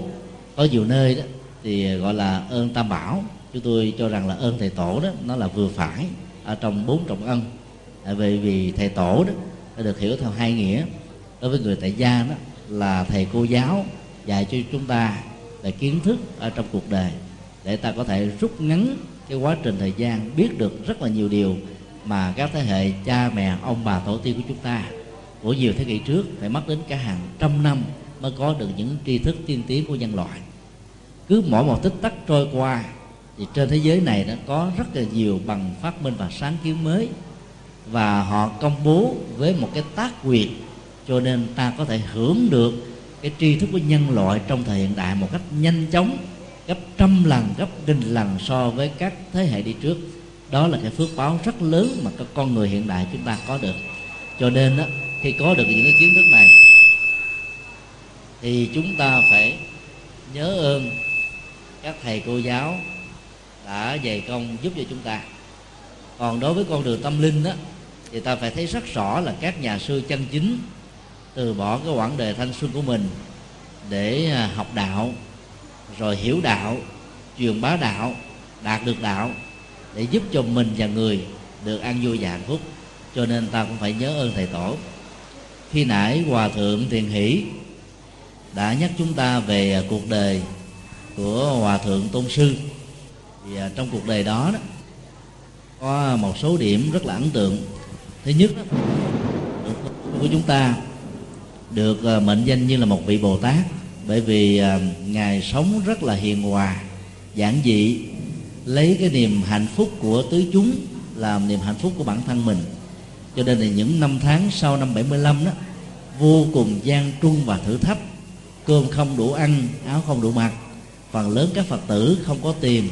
Có nhiều nơi đó thì gọi là ơn tam bảo. Chúng tôi cho rằng là ơn thầy tổ đó nó là vừa phải ở trong bốn trọng ân. Bởi vì thầy tổ đó nó được hiểu theo hai nghĩa. Đối với người tại gia đó là thầy cô giáo dạy cho chúng ta về kiến thức ở trong cuộc đời, để ta có thể rút ngắn cái quá trình thời gian, biết được rất là nhiều điều mà các thế hệ cha mẹ, ông bà, tổ tiên của chúng ta của nhiều thế kỷ trước phải mất đến cả hàng trăm năm mới có được những tri thức tiên tiến của nhân loại. Cứ mỗi một tích tắc trôi qua thì trên thế giới này đã có rất là nhiều bằng phát minh và sáng kiến mới, và họ công bố với một cái tác quyền, cho nên ta có thể hưởng được cái tri thức của nhân loại trong thời hiện đại một cách nhanh chóng, gấp trăm lần, gấp nghìn lần so với các thế hệ đi trước. Đó là cái phước báo rất lớn mà các con người hiện đại chúng ta có được. Cho nên đó, khi có được những cái kiến thức này thì chúng ta phải nhớ ơn các thầy cô giáo đã dày công giúp cho chúng ta. Còn đối với con đường tâm linh đó, thì ta phải thấy rất rõ là các nhà sư chân chính từ bỏ cái quãng đời thanh xuân của mình để học đạo, rồi hiểu đạo, truyền bá đạo, đạt được đạo, để giúp cho mình và người được an vui và hạnh phúc. Cho nên ta cũng phải nhớ ơn thầy tổ. Khi nãy Hòa Thượng Thiền Hỷ đã nhắc chúng ta về cuộc đời của Hòa Thượng Tôn Sư. Thì trong cuộc đời đó có một số điểm rất là ấn tượng. Thứ nhất đó, của chúng ta được mệnh danh như là một vị Bồ Tát, bởi vì Ngài sống rất là hiền hòa, giản dị, lấy cái niềm hạnh phúc của tứ chúng làm niềm hạnh phúc của bản thân mình. Cho nên là những năm tháng sau năm 75 đó vô cùng gian truân và thử thách. Cơm không đủ ăn, áo không đủ mặc, phần lớn các Phật tử không có tiền.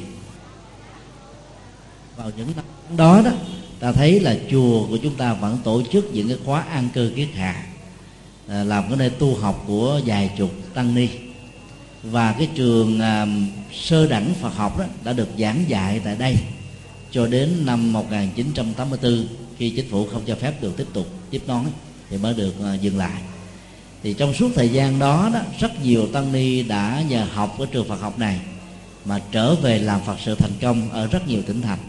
Vào những năm đó đó, ta thấy là chùa của chúng ta vẫn tổ chức những cái khóa an cư kiết hạ, làm cái nơi tu học của vài chục tăng ni. Và cái trường sơ đẳng Phật học đó đã được giảng dạy tại đây cho đến năm 1984, khi chính phủ không cho phép được tiếp tục tiếp nối thì mới được dừng lại. Thì trong suốt thời gian đó, đó rất nhiều tăng ni đã nhờ học ở trường Phật học này mà trở về làm Phật sự thành công ở rất nhiều tỉnh thành.